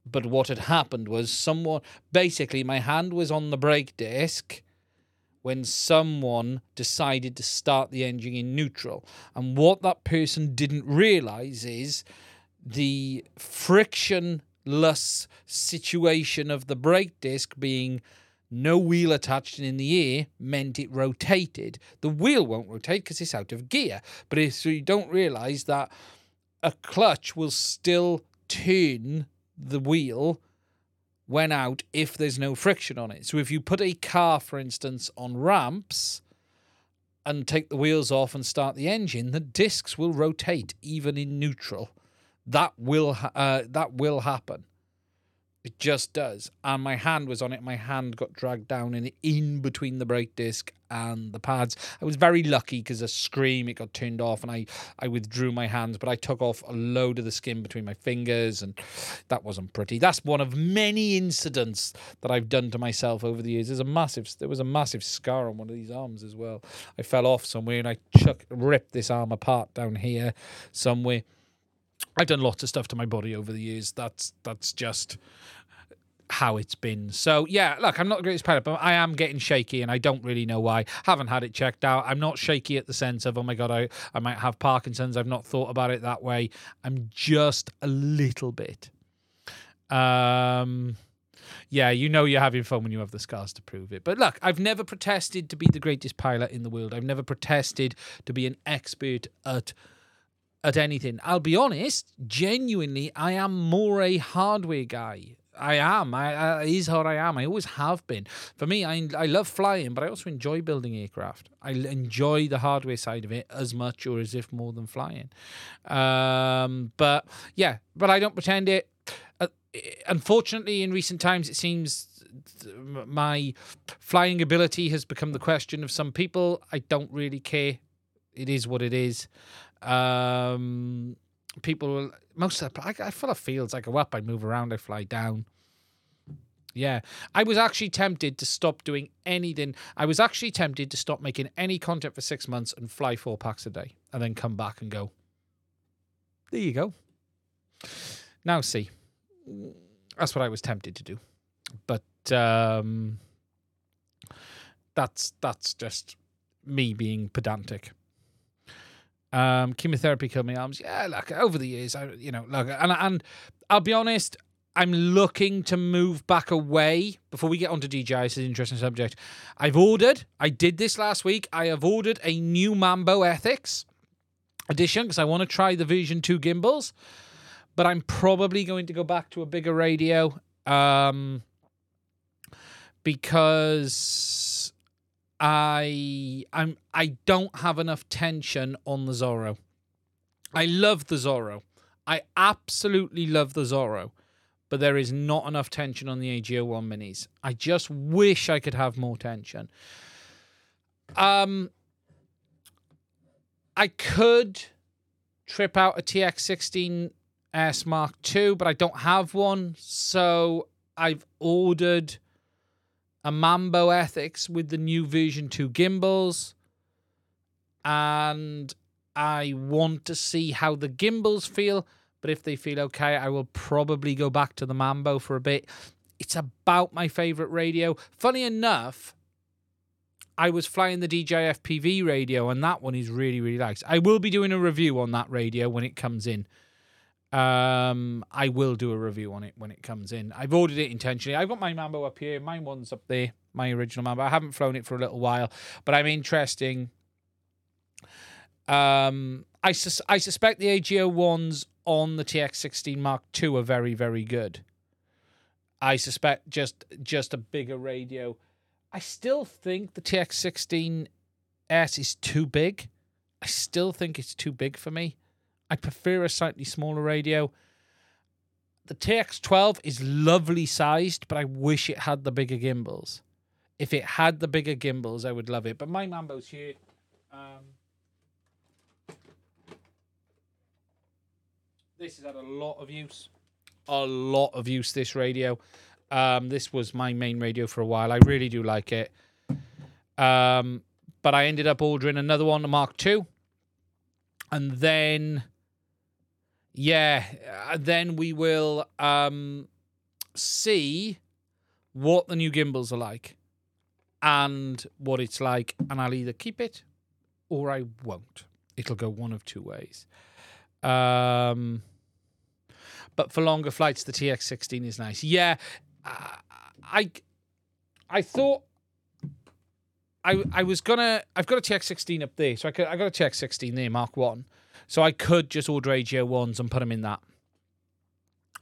But what had happened was someone... Basically, my hand was on the brake disc when someone decided to start the engine in neutral. And what that person didn't realise is the frictionless situation of the brake disc being no wheel attached and in the air meant it rotated. The wheel won't rotate because it's out of gear. But if you don't realise that a clutch will still turn... the wheel went out if there's no friction on it. So if you put a car, for instance, on ramps and take the wheels off and start the engine, the discs will rotate even in neutral. That will uh, that will happen. It just does. And my hand was on it. My hand got dragged down in, in between the brake disc and the pads. I was very lucky because a scream, it got turned off and I, I withdrew my hands, but I took off a load of the skin between my fingers and that wasn't pretty. That's one of many incidents that I've done to myself over the years. There's a massive, there was a massive scar on one of these arms as well. I fell off somewhere and I chuck, ripped this arm apart down here somewhere. I've done lots of stuff to my body over the years. That's that's just how it's been. So, yeah, look, I'm not the greatest pilot, but I am getting shaky, and I don't really know why. Haven't had it checked out. I'm not shaky at the sense of, oh, my God, I, I might have Parkinson's. I've not thought about it that way. I'm just a little bit. Um, yeah, you know you're having fun when you have the scars to prove it. But, look, I've never protested to be the greatest pilot in the world. I've never protested to be an expert at At anything. I'll be honest, genuinely, I am more a hardware guy. I am. I, I is how I am. I always have been. For me, I I love flying, but I also enjoy building aircraft. I enjoy the hardware side of it as much or as if more than flying. Um, but yeah, but I don't pretend it. Uh, unfortunately, in recent times, it seems my flying ability has become the question of some people. I don't really care. It is what it is. Um, people will, most of the, I, I fill up fields, I go up, I move around, I fly down. Yeah. I was actually tempted to stop doing anything. I was actually tempted to stop making any content for six months and fly four packs a day and then come back and go, there you go. Now see, that's what I was tempted to do. But, um, that's, that's just me being pedantic. Um, chemotherapy killed my arms. Yeah, look, over the years, I, you know, look, and, and I'll be honest, I'm looking to move back away. Before we get onto D J I, this is an interesting subject. I've ordered, I did this last week, I have ordered a new Mambo Ethics edition because I want to try the Vision two gimbals, but I'm probably going to go back to a bigger radio um, because... I I'm I don't have enough tension on the Zorro. I love the Zorro. I absolutely love the Zorro. But there is not enough tension on the A G zero one minis. I just wish I could have more tension. Um I could trip out a T X sixteen S Mark two, but I don't have one, so I've ordered a Mambo Ethics with the new Vision two gimbals. And I want to see how the gimbals feel. But if they feel okay, I will probably go back to the Mambo for a bit. It's about my favorite radio. Funny enough, I was flying the D J I F P V radio, and that one is really, really nice. I will be doing a review on that radio when it comes in. Um, I will do a review on it when it comes in. I've ordered it intentionally. I've got my Mambo up here. Mine one's up there, my original Mambo. I haven't flown it for a little while, but I'm interesting. Um, I, sus I suspect the A G zero ones on the T X sixteen Mark two are very, very good. I suspect just just a bigger radio. I still think the T X sixteen S is too big. I still think it's too big for me. I prefer a slightly smaller radio. The T X twelve is lovely sized, but I wish it had the bigger gimbals. If it had the bigger gimbals, I would love it. But my Mambo's here. Um, this has had a lot of use. A lot of use, this radio. Um, this was my main radio for a while. I really do like it. Um, but I ended up ordering another one, a Mark two. And then, yeah, then we will um, see what the new gimbals are like and what it's like. And I'll either keep it or I won't. It'll go one of two ways. Um, but for longer flights, the T X sixteen is nice. Yeah. I I thought I I was gonna I've got a T X sixteen up there, so I could I got a T X sixteen there, Mark one, so I could just order A G zero ones and put them in that.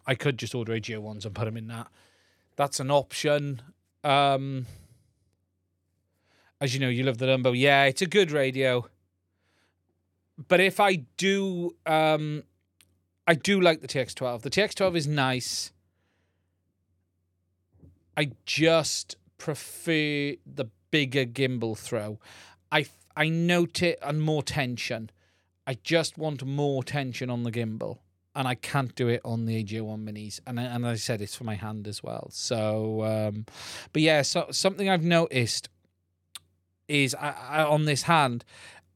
I could just order A G zero ones and put them in that. That's an option. Um, as you know, you love the Dumbo. Yeah, it's a good radio. But if I do, um, I do like the T X twelve. The T X twelve is nice. I just prefer the bigger gimbal throw. I, I note it and more tension. I just want more tension on the gimbal. And I can't do it on the A G zero one minis. And, and as I said, it's for my hand as well. So, um, but yeah, so something I've noticed is I, I, on this hand,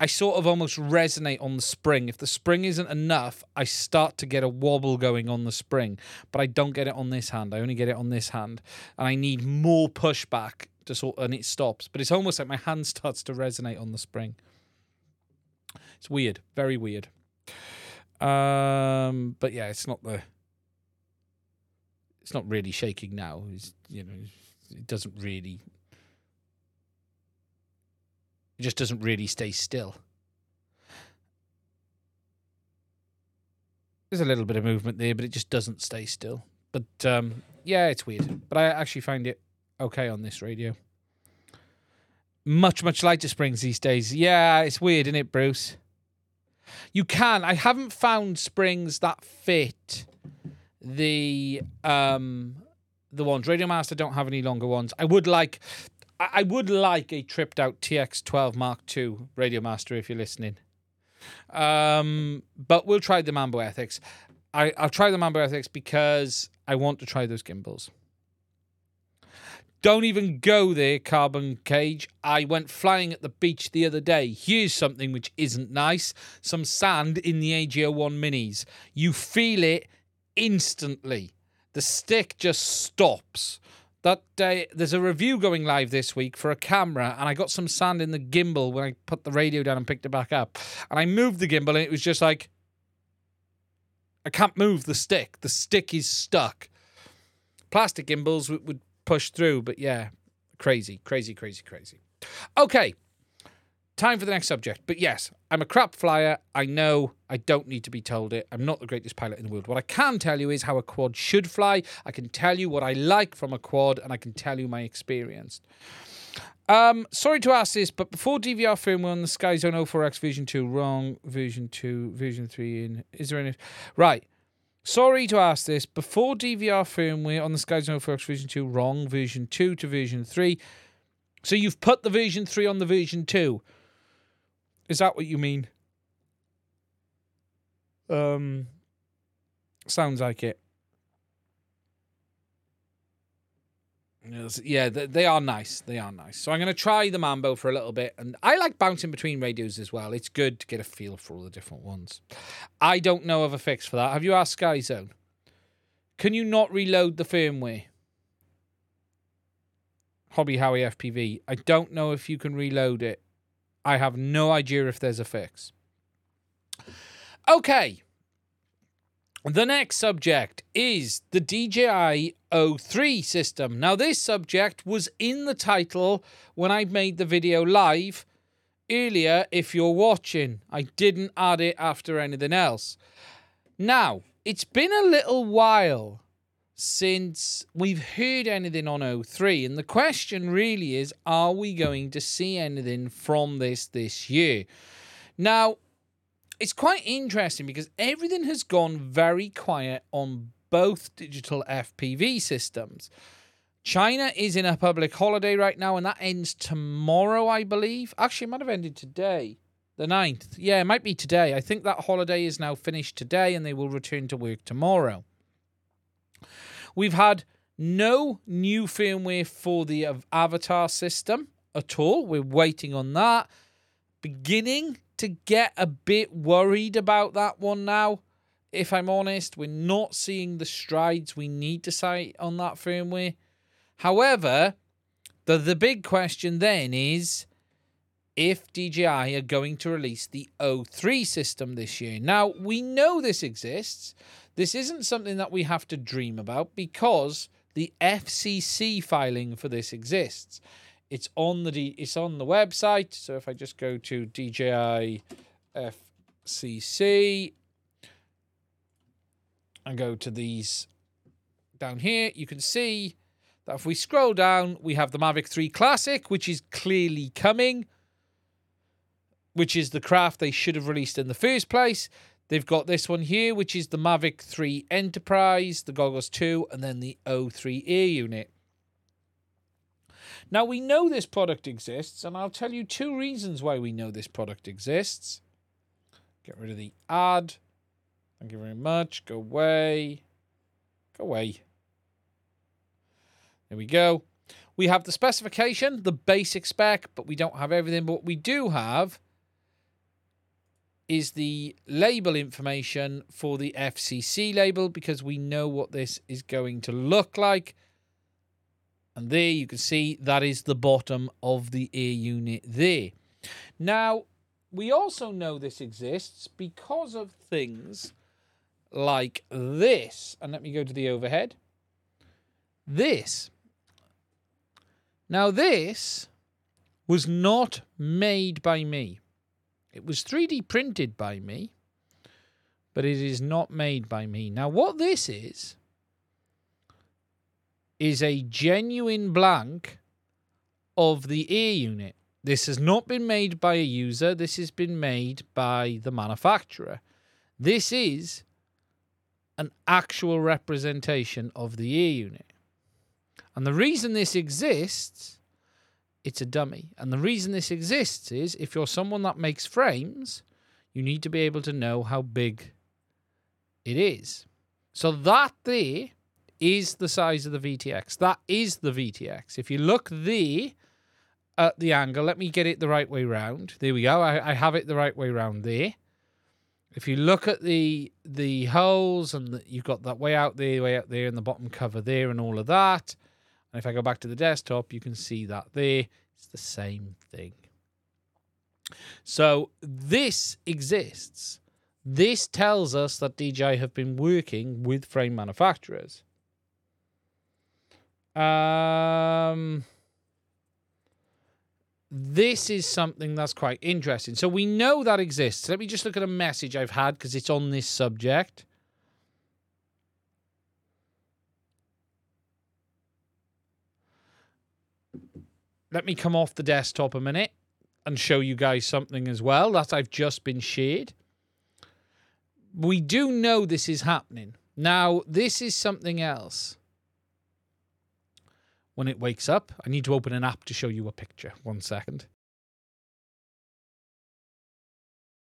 I sort of almost resonate on the spring. If the spring isn't enough, I start to get a wobble going on the spring. But I don't get it on this hand. I only get it on this hand. And I need more pushback to sort, and it stops. But it's almost like my hand starts to resonate on the spring. It's weird. Very weird. Um, but yeah, it's not the... It's not really shaking now. It's, you know, it doesn't really... It just doesn't really stay still. There's a little bit of movement there, but it just doesn't stay still. But, um, yeah, it's weird. But I actually find it okay on this radio. Much, much lighter springs these days. Yeah, it's weird, isn't it, Bruce? You can. I haven't found springs that fit the, um, the ones. Radio Master don't have any longer ones. I would like... I would like a tripped out T X twelve Mark two, Radio Master, if you're listening. Um, but we'll try the Mambo Ethics. I, I'll try the Mambo Ethics because I want to try those gimbals. Don't even go there, Carbon Cage. I went flying at the beach the other day. Here's something which isn't nice. Some sand in the A G zero one minis. You feel it instantly. The stick just stops. That day, there's a review going live this week for a camera, and I got some sand in the gimbal when I put the radio down and picked it back up. And I moved the gimbal, and it was just like, I can't move the stick. The stick is stuck. Plastic gimbals would push through, but yeah, crazy, crazy, crazy, crazy. Okay, time for the next subject. But yes, I'm a crap flyer. I know I don't need to be told it. I'm not the greatest pilot in the world. What I can tell you is how a quad should fly. I can tell you what I like from a quad, and I can tell you my experience. Um, sorry to ask this, but before D V R firmware on the Skyzone oh four X Vision two, wrong, Vision two, Vision three in, is there any... Right. Sorry to ask this, before D V R firmware on the Skyzone oh four X Vision two, wrong, Vision two to Vision three. So you've put the Vision three on the Vision two. Is that what you mean? Um, sounds like it. Yeah, they are nice. They are nice. So I'm going to try the Mambo for a little bit. And I like bouncing between radios as well. It's good to get a feel for all the different ones. I don't know of a fix for that. Have you asked Skyzone? Can you not reload the firmware? Hobby Howie F P V. I don't know if you can reload it. I have no idea if there's a fix. Okay. The next subject is the D J I O three system. Now, this subject was in the title when I made the video live earlier, if you're watching. I didn't add it after anything else. Now, it's been a little while since we've heard anything on O three, and the question really is, are we going to see anything from this this year? Now, it's quite interesting because everything has gone very quiet on both digital F P V systems. China is in a public holiday right now, and that ends tomorrow, I believe. Actually, it might have ended today, the ninth. Yeah, it might be today. I think that holiday is now finished today, and they will return to work tomorrow. We've had no new firmware for the Avatar system at all. We're waiting on that. Beginning to get a bit worried about that one now, if I'm honest. We're not seeing the strides we need to see on that firmware. However, the, the big question then is if D J I are going to release the O three system this year. Now, we know this exists. This isn't something that we have to dream about because the F C C filing for this exists. It's on the D- it's on the website. So if I just go to D J I F C C and go to these down here, you can see that if we scroll down, we have the Mavic three Classic, which is clearly coming, which is the craft they should have released in the first place. They've got this one here, which is the Mavic three Enterprise, the Goggles two, and then the O three Air unit. Now, we know this product exists, and I'll tell you two reasons why we know this product exists. Get rid of the ad. Thank you very much. Go away. Go away. There we go. We have the specification, the basic spec, but we don't have everything. But what we do have is the label information for the F C C label because we know what this is going to look like. And there you can see that is the bottom of the air unit there. Now, we also know this exists because of things like this. And let me go to the overhead. This. Now, this was not made by me. It was three D printed by me, but it is not made by me. Now, what this is, is a genuine blank of the air unit. This has not been made by a user. This has been made by the manufacturer. This is an actual representation of the air unit. And the reason this exists, it's a dummy. And the reason this exists is if you're someone that makes frames, you need to be able to know how big it is. So that there is the size of the V T X. That is the V T X. If you look there at the angle, let me get it the right way round. There we go. I, I have it the right way round there. If you look at the the holes and the, you've got that way out there, way out there, and the bottom cover there and all of that. And if I go back to the desktop, you can see that there. It's the same thing. So this exists. This tells us that D J I have been working with frame manufacturers. Um, this is something that's quite interesting. So we know that exists. Let me just look at a message I've had because it's on this subject. Let me come off the desktop a minute and show you guys something as well that I've just been shared. We do know this is happening. Now, this is something else. When it wakes up, I need to open an app to show you a picture. One second.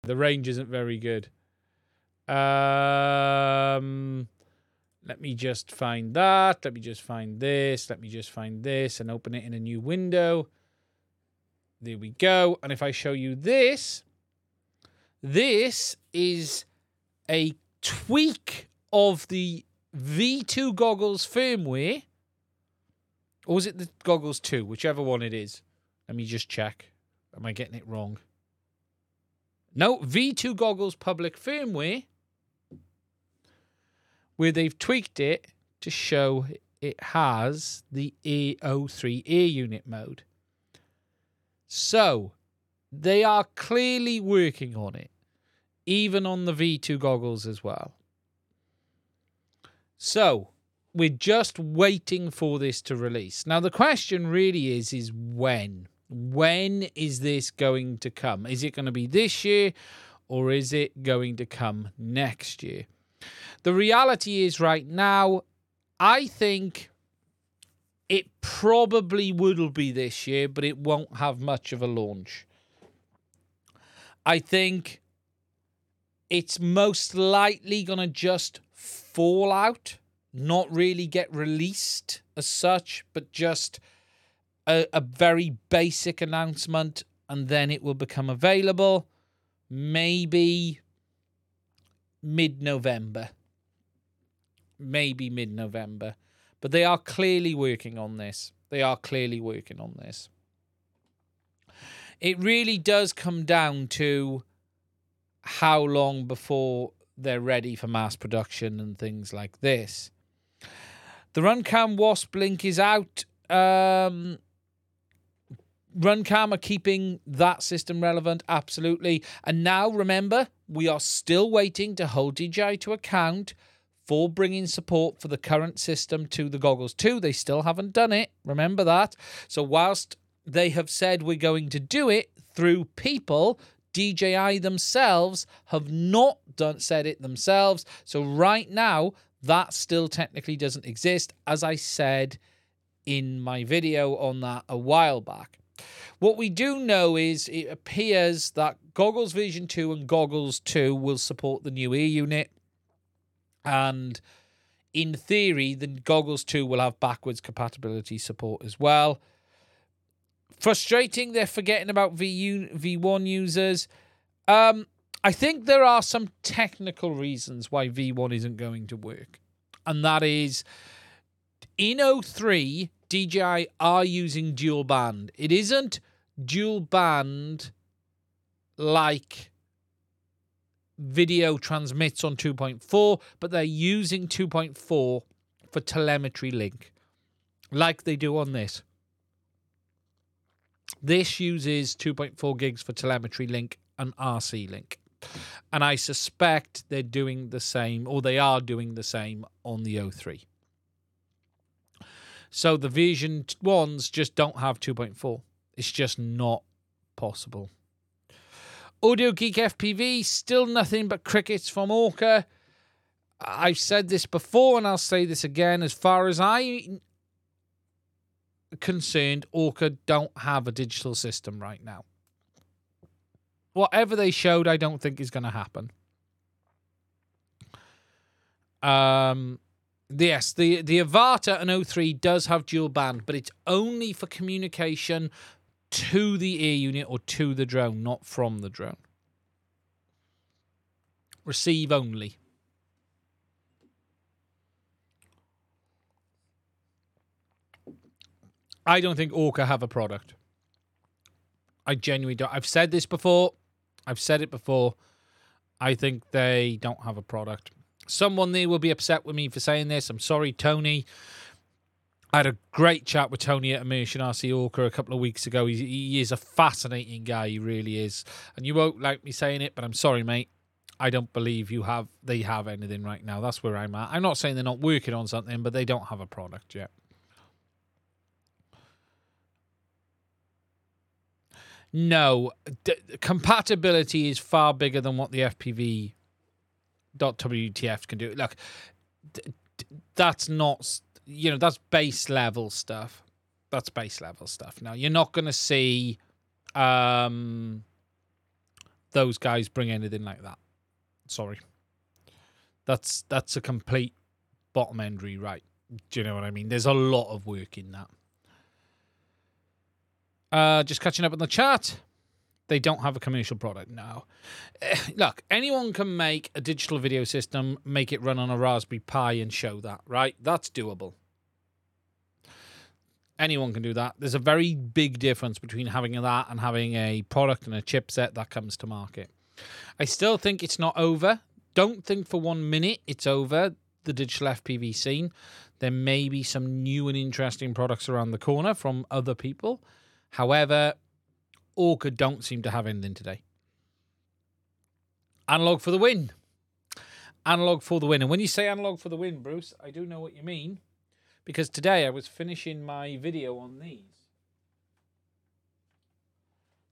The range isn't very good. Um, let me just find that. Let me just find this. Let me just find this and open it in a new window. There we go. And if I show you this, this is a tweak of the V two Goggles firmware, Or was it the Goggles two? Whichever one it is. Let me just check. Am I getting it wrong? No, V two Goggles public firmware, where they've tweaked it to show it has the O three air unit mode. So they are clearly working on it, even on the V two Goggles as well. So we're just waiting for this to release. Now, the question really is, is when? When is this going to come? Is it going to be this year, or is it going to come next year? The reality is right now, I think it probably will be this year, but it won't have much of a launch. I think it's most likely going to just fall out, not really get released as such, but just a, a very basic announcement, and then it will become available maybe mid-November. Maybe mid-November. But they are clearly working on this. They are clearly working on this. It really does come down to how long before they're ready for mass production and things like this. The Runcam Wasp link is out. Um, Runcam are keeping that system relevant, absolutely. And now, remember, we are still waiting to hold D J I to account for bringing support for the current system to the Goggles two. They still haven't done it. Remember that. So whilst they have said we're going to do it through people, D J I themselves have not done said it themselves. So right now, that still technically doesn't exist, as I said in my video on that a while back. What we do know is it appears that Goggles Vision two and Goggles two will support the new air unit. And in theory, the Goggles two will have backwards compatibility support as well. Frustrating, they're forgetting about V one users. Um, I think there are some technical reasons why V one isn't going to work. And that is, in O three, D J I are using dual band. It isn't dual band like video transmits on two point four, but they're using two point four for telemetry link, like they do on this. This uses two point four gigs for telemetry link and R C link. And I suspect they're doing the same, or they are doing the same on the O three. So the Vision ones just don't have two point four. It's just not possible. Audio Geek F P V, still nothing but crickets from Orca. I've said this before and I'll say this again. As far as I'm concerned, Orca don't have a digital system right now. Whatever they showed, I don't think is going to happen. Um, yes, the, the Avata and O three does have dual band, but it's only for communication to the air unit or to the drone, not from the drone. Receive only. I don't think Orca have a product. I genuinely don't. I've said this before. I've said it before. I think they don't have a product. Someone there will be upset with me for saying this. I'm sorry, Tony. I had a great chat with Tony at Immersion R C Orca a couple of weeks ago. He, he is a fascinating guy. He really is. And you won't like me saying it, but I'm sorry, mate. I don't believe you have. They have anything right now. That's where I'm at. I'm not saying they're not working on something, but they don't have a product yet. No. D- compatibility is far bigger than what the F P V dot W T F can do. Look, d- d- that's not... You know, that's base level stuff. That's base level stuff. Now, you're not going to see um, those guys bring anything like that. Sorry. That's that's a complete bottom end rewrite. Do you know what I mean? There's a lot of work in that. Uh, just catching up on the chat. They don't have a commercial product now. Look, anyone can make a digital video system, make it run on a Raspberry Pi and show that, right? That's doable. Anyone can do that. There's a very big difference between having that and having a product and a chipset that comes to market. I still think it's not over. Don't think for one minute it's over, the digital F P V scene. There may be some new and interesting products around the corner from other people. However, Orca don't seem to have anything today. Analog for the win. Analog for the win. And when you say analog for the win, Bruce, I do know what you mean. Because today I was finishing my video on these.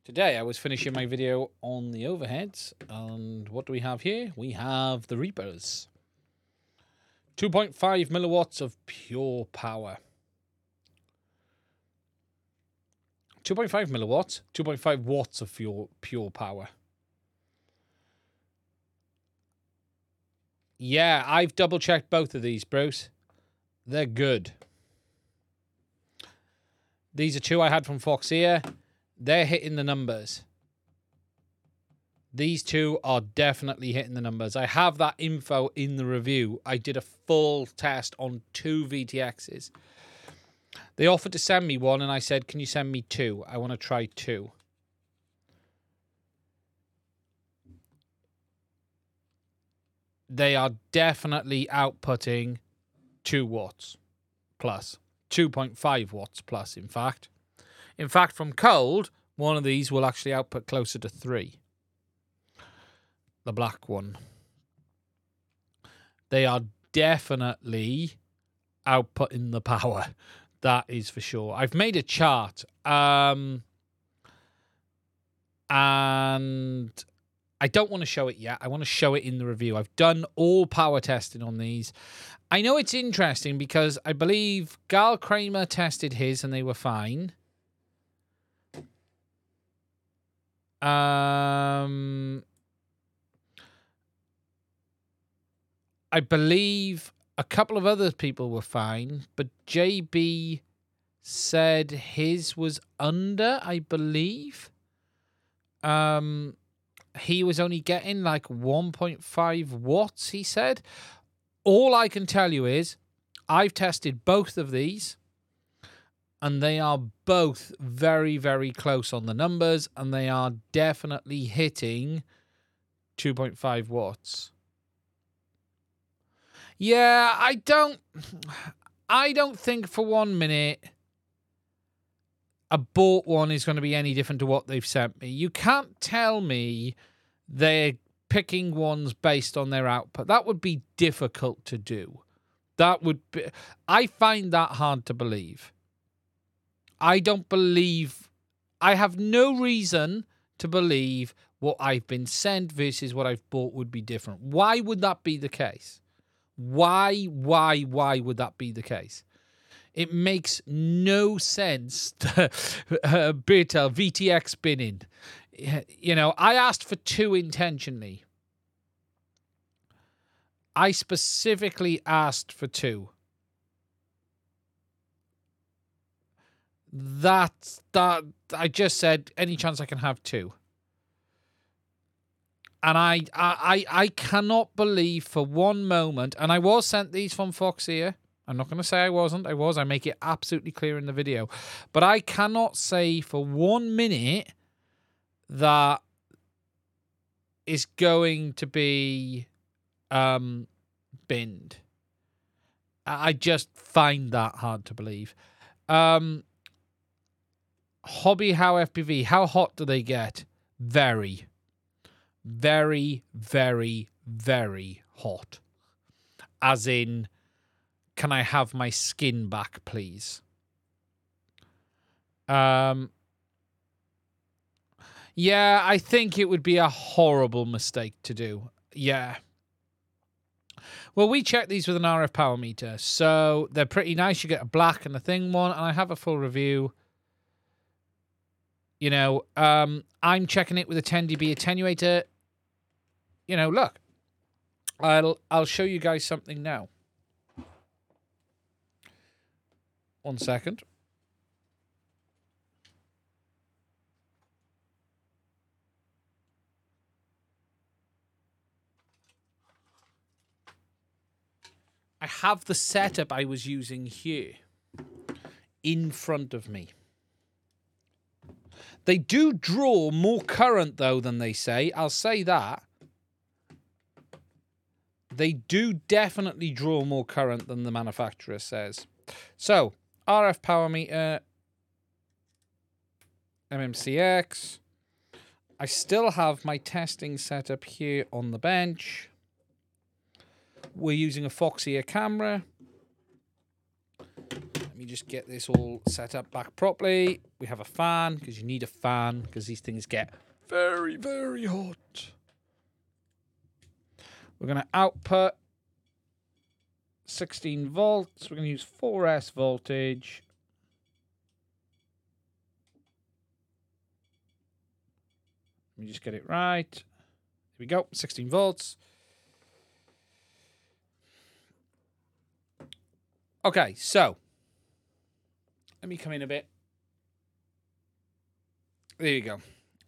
Today I was finishing my video on the overheads. And what do we have here? We have the Reapers. two point five milliwatts of pure power. two point five milliwatts. two point five watts of pure, pure power. Yeah, I've double-checked both of these, Bruce. They're good. These are two I had from Foxeer. They're hitting the numbers. These two are definitely hitting the numbers. I have that info in the review. I did a full test on two V T Xs. They offered to send me one, and I said, can you send me two? I want to try two. They are definitely outputting two watts plus. two point five watts plus, in fact. In fact, from cold, one of these will actually output closer to three. The black one. They are definitely outputting the power. That is for sure. I've made a chart. Um, and I don't want to show it yet. I want to show it in the review. I've done all power testing on these. I know it's interesting because I believe Gal Kramer tested his and they were fine. Um, I believe a couple of other people were fine, but J B said his was under, I believe. Um... He was only getting like one point five watts, he said. All I can tell you is I've tested both of these and they are both very, very close on the numbers and they are definitely hitting two point five watts. Yeah, I don't... I don't think for one minute a bought one is going to be any different to what they've sent me. You can't tell me they're picking ones based on their output. That would be difficult to do. That would be... I find that hard to believe. I don't believe... I have no reason to believe what I've been sent versus what I've bought would be different. Why would that be the case? Why, why, why would that be the case? It makes no sense to uh, bit a V T X binning. You know, I asked for two intentionally. I specifically asked for two. That, that, I just said, any chance I can have two. And I, I, I cannot believe for one moment, and I was sent these from Foxeer. I'm not going to say I wasn't. I was. I make it absolutely clear in the video. But I cannot say for one minute that it's going to be um, binned. I just find that hard to believe. Um, hobby How F P V. How hot do they get? Very. Very, very, very hot. As in... Can I have my skin back, please? Um, yeah, I think it would be a horrible mistake to do. Yeah. Well, we checked these with an R F power meter, so they're pretty nice. You get a black and a thin one, and I have a full review. You know, um, I'm checking it with a ten D B attenuator. You know, look, I'll I'll show you guys something now. One second. I have the setup I was using here in front of me. They do draw more current, though, than they say. I'll say that. They do definitely draw more current than the manufacturer says. So, R F power meter, M M C X. I still have my testing set up here on the bench. We're using a Foxeer camera. Let me just get this all set up back properly. We have a fan, because you need a fan, because these things get very, very hot. We're going to output sixteen volts. We're going to use four S voltage. Let me just get it right. Here we go, sixteen volts. Okay, so let me come in a bit. There you go.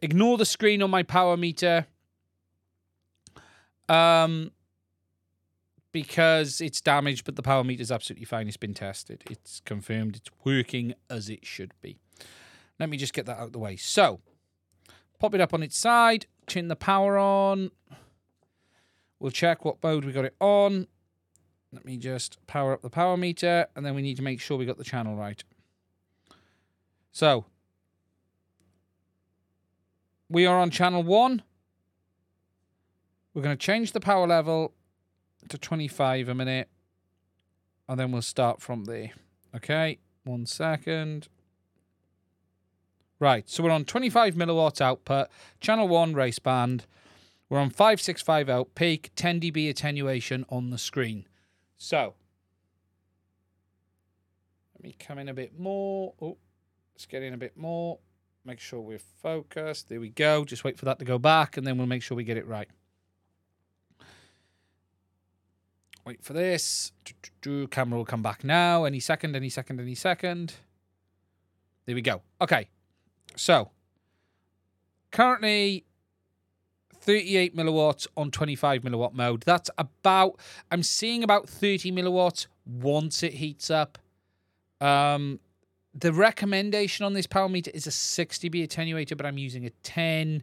Ignore the screen on my power meter. Um, because it's damaged, but the power meter is absolutely fine. It's been tested. It's confirmed. It's working as it should be. Let me just get that out of the way. So, pop it up on its side. Turn the power on. We'll check what mode we got it on. Let me just power up the power meter, and then we need to make sure we got the channel right. So, we are on channel one. We're going to change the power level to twenty-five a minute, and then we'll start from there. Okay, one second. Right, so we're on twenty-five milliwatts output, channel one race band. We're on five six five out peak, ten dB attenuation on the screen. So, let me come in a bit more. Oh, let's get in a bit more. Make sure we're focused. There we go. Just wait for that to go back, and then we'll make sure we get it right. Wait for this. Camera will come back now. Any second, any second, any second. There we go. Okay. So, currently thirty-eight milliwatts on twenty-five milliwatt mode. That's about, I'm seeing about thirty milliwatts once it heats up. Um, the recommendation on this power meter is a six dB attenuator, but I'm using a ten.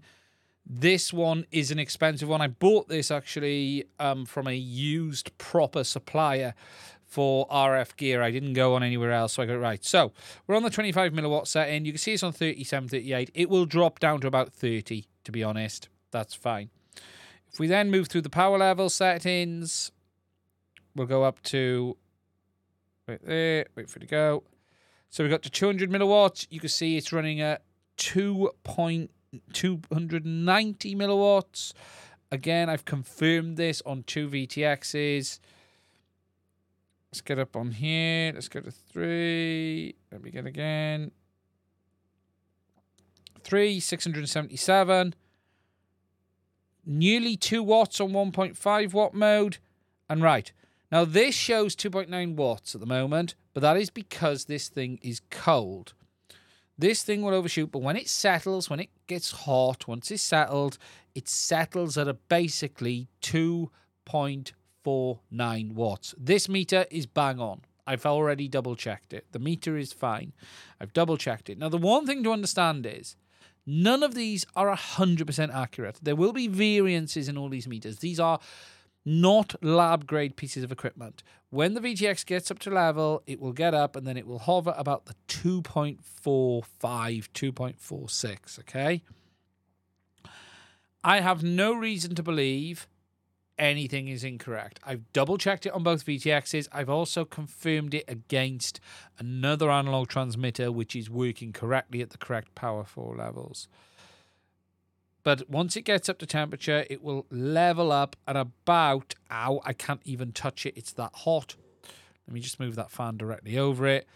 This one is an expensive one. I bought this actually um, from a used proper supplier for R F gear. I didn't go on anywhere else, so I got it right. So we're on the twenty-five milliwatt setting. You can see it's on thirty-seven, thirty-eight. It will drop down to about thirty, to be honest. That's fine. If we then move through the power level settings, we'll go up to, wait there, wait for it to go. So we got to two hundred milliwatts. You can see it's running at two point two nine zero milliwatts. Again, I've confirmed this on two V T Xs. Let's get up on here. Let's go to three. Let me get again. Three, six hundred seventy-seven. Nearly two watts on one point five watt mode. And right. Now, this shows two point nine watts at the moment, but that is because this thing is cold. This thing will overshoot, but when it settles, when it gets hot, once it's settled, it settles at a basically two point four nine watts. This meter is bang on. I've already double-checked it. The meter is fine. I've double-checked it. Now, the one thing to understand is none of these are one hundred percent accurate. There will be variances in all these meters. These are not lab-grade pieces of equipment. When the V T X gets up to level, it will get up, and then it will hover about the two point four five, two point four six, okay? I have no reason to believe anything is incorrect. I've double-checked it on both V T Xs. I've also confirmed it against another analog transmitter, which is working correctly at the correct power four levels. But once it gets up to temperature, it will level up at about, ow, I can't even touch it. It's that hot. Let me just move that fan directly over it.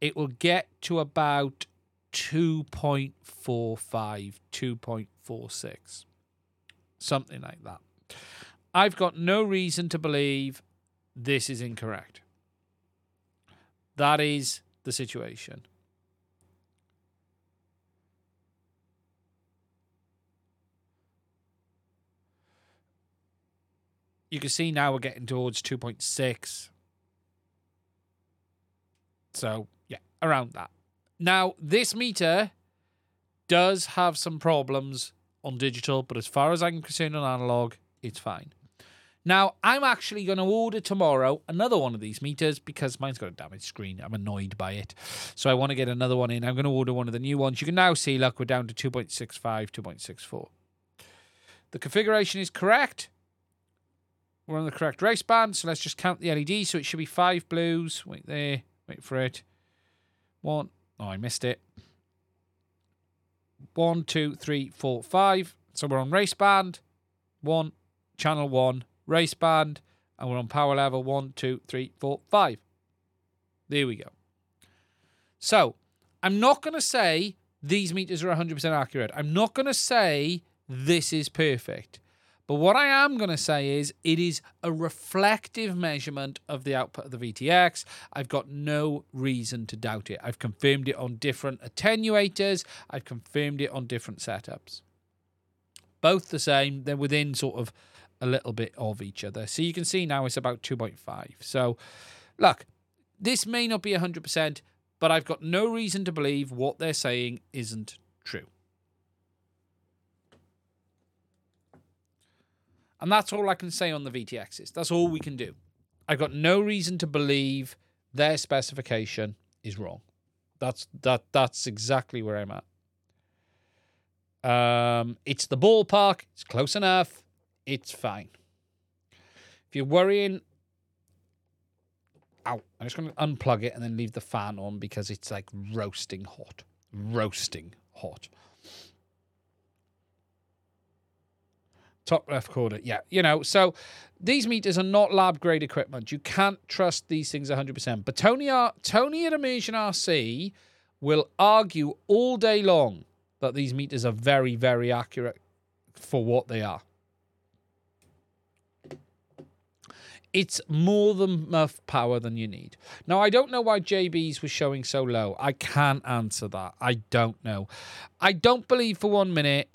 It will get to about two point four five, two point four six. Something like that. I've got no reason to believe this is incorrect. That is the situation. You can see now we're getting towards two point six. So, yeah, around that. Now, this meter does have some problems on digital, but as far as I'm concerned on analog, it's fine. Now, I'm actually going to order tomorrow another one of these meters because mine's got a damaged screen. I'm annoyed by it. So I want to get another one in. I'm going to order one of the new ones. You can now see, look, we're down to two point six five, two point six four. The configuration is correct. We're on the correct race band. So let's just count the L E D. So it should be five blues. Wait there. Wait for it. One. Oh, I missed it. One, two, three, four, five. So we're on race band. One. Channel one. Race band, and we're on power level one, two, three, four, five. There we go. So, I'm not going to say these meters are one hundred percent accurate. I'm not going to say this is perfect. But what I am going to say is it is a reflective measurement of the output of the V T X. I've got no reason to doubt it. I've confirmed it on different attenuators. I've confirmed it on different setups. Both the same. They're within sort of a little bit of each other. So you can see now it's about two point five. So look, this may not be one hundred percent, but I've got no reason to believe what they're saying isn't true. And that's all I can say on the V T Xs. That's all we can do. I've got no reason to believe their specification is wrong. That's that. That's exactly where I'm at. Um, it's the ballpark. It's close enough. It's fine. If you're worrying... Ow. I'm just going to unplug it and then leave the fan on because it's like roasting hot. Roasting hot. Top left corner. Yeah, you know, so these meters are not lab-grade equipment. You can't trust these things one hundred percent. But Tony, R- Tony at Immersion R C will argue all day long that these meters are very, very accurate for what they are. It's more than enough power than you need. Now, I don't know why J B's was showing so low. I can't answer that. I don't know. I don't believe for one minute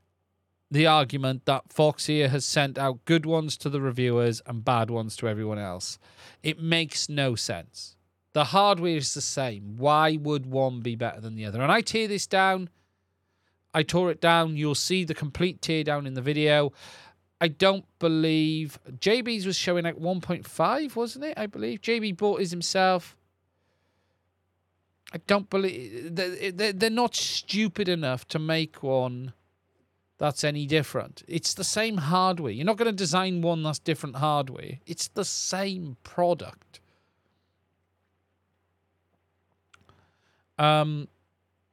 the argument that Fox here has sent out good ones to the reviewers and bad ones to everyone else. It makes no sense. The hardware is the same. Why would one be better than the other? And I tear this down. I tore it down. You'll see the complete tear down in the video. I don't believe... J B's was showing like one point five, wasn't it? I believe. J B bought his himself. I don't believe... They're not stupid enough to make one that's any different. It's the same hardware. You're not going to design one that's different hardware. It's the same product. Um...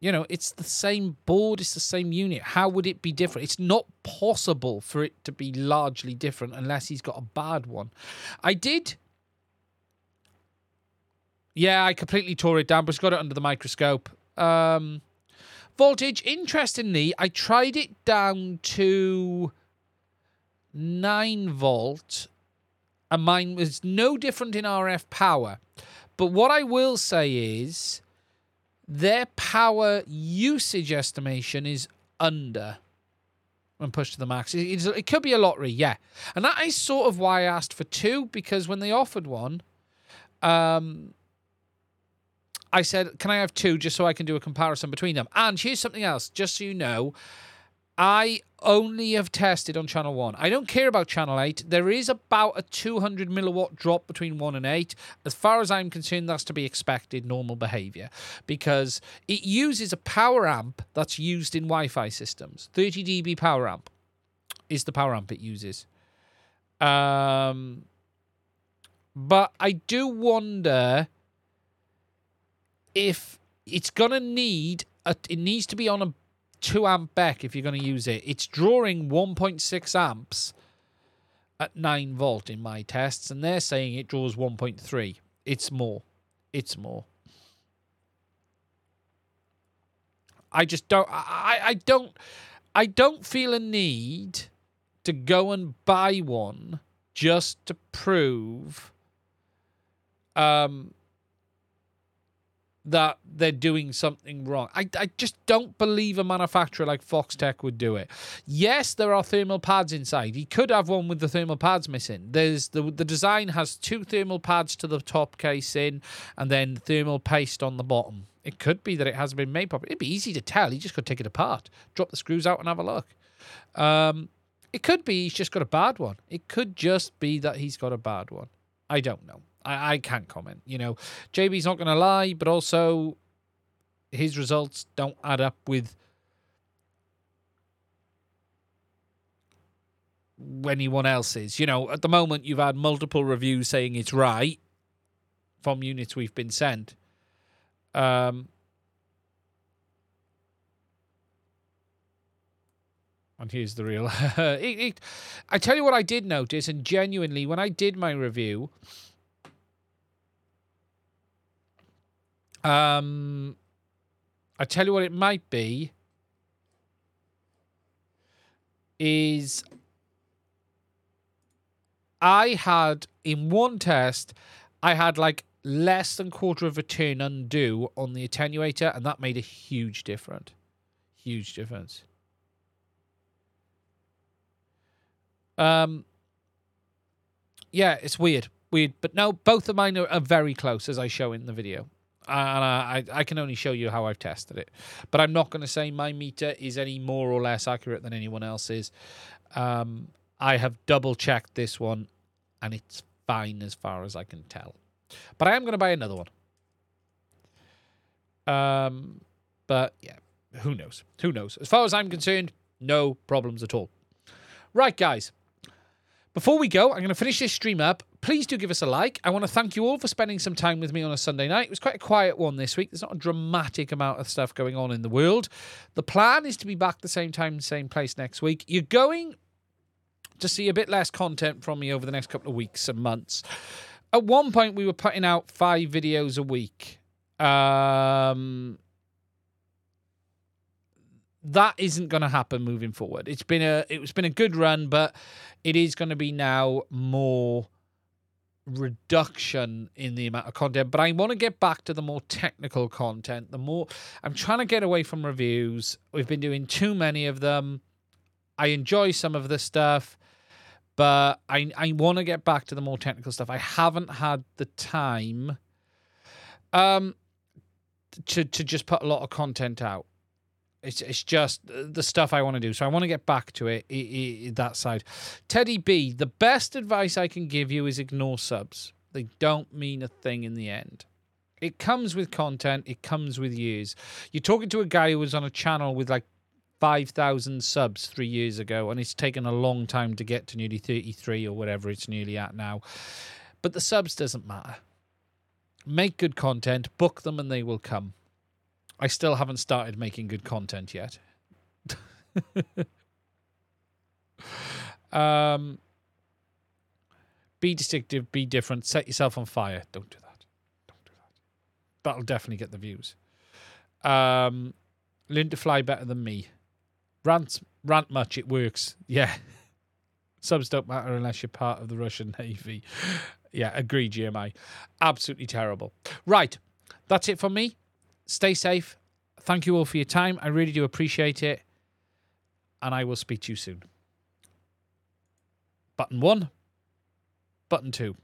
You know, it's the same board, it's the same unit. How would it be different? It's not possible for it to be largely different unless he's got a bad one. I did. Yeah, I completely tore it down, but it's got it under the microscope. Um, voltage, interestingly, I tried it down to nine volt, and mine was no different in R F power. But what I will say is... their power usage estimation is under when pushed to the max. It's, it could be a lottery, yeah. And that is sort of why I asked for two, because when they offered one, um, I said, can I have two just so I can do a comparison between them? And here's something else, just so you know. I only have tested on channel one. I don't care about channel eight. There is about a two hundred milliwatt drop between one and eight. As far as I'm concerned, that's to be expected normal behavior because it uses a power amp that's used in Wi-Fi systems. thirty decibel power amp is the power amp it uses. Um, but I do wonder if it's going to need... A, it needs to be on a two amp back if you're going to use it. It's drawing one point six amps at nine volt in my tests, and they're saying it draws one point three. It's more. It's more. I just don't... I, I don't... I don't feel a need to go and buy one just to prove um, that they're doing something wrong. I, I just don't believe a manufacturer like Foxtech would do it. Yes, there are thermal pads inside. He could have one with the thermal pads missing. There's the, the design has two thermal pads to the top casing and then thermal paste on the bottom. It could be that it hasn't been made properly. It'd be easy to tell. He just could take it apart, drop the screws out and have a look. Um, it could be he's just got a bad one. It could just be that he's got a bad one. I don't know. I, I can't comment. You know, J B's not going to lie, but also his results don't add up with anyone else's. You know, at the moment, you've had multiple reviews saying it's right from units we've been sent. Um, and here's the real... it, it, I tell you what I did notice, and genuinely, when I did my review... Um, I tell you what it might be is I had in one test, I had like less than quarter of a turn undo on the attenuator, and that made a huge difference. Huge difference. Um, yeah, it's weird, weird, but no, both of mine are, are very close as I show in the video. And I, I can only show you how I've tested it. But I'm not going to say my meter is any more or less accurate than anyone else's. Um, I have double-checked this one, and it's fine as far as I can tell. But I am going to buy another one. Um, but, yeah, who knows? Who knows? As far as I'm concerned, no problems at all. Right, guys. Before we go, I'm going to finish this stream up. Please do give us a like. I want to thank you all for spending some time with me on a Sunday night. It was quite a quiet one this week. There's not a dramatic amount of stuff going on in the world. The plan is to be back the same time, same place next week. You're going to see a bit less content from me over the next couple of weeks and months. At one point, we were putting out five videos a week. Um... That isn't going to happen moving forward. It's been a it's been a good run, but it is going to be now more reduction in the amount of content. But I want to get back to the more technical content. The more I'm trying to get away from reviews. We've been doing too many of them. I enjoy some of the stuff, but I I want to get back to the more technical stuff. I haven't had the time um to to just put a lot of content out. It's it's just the stuff I want to do. So I want to get back to it, it, it, that side. Teddy B, the best advice I can give you is ignore subs. They don't mean a thing in the end. It comes with content. It comes with years. You're talking to a guy who was on a channel with like five thousand subs three years ago, and it's taken a long time to get to nearly thirty-three or whatever it's nearly at now. But the subs doesn't matter. Make good content, book them, and they will come. I still haven't started making good content yet. um, be distinctive, be different, set yourself on fire. Don't do that. Don't do that. That'll definitely get the views. Um, learn to fly better than me. Rant, rant much, it works. Yeah. Subs don't matter unless you're part of the Russian Navy. Yeah, agreed, G M I. Absolutely terrible. Right, that's it for me. Stay safe. Thank you all for your time. I really do appreciate it. And I will speak to you soon. Button one. Button two.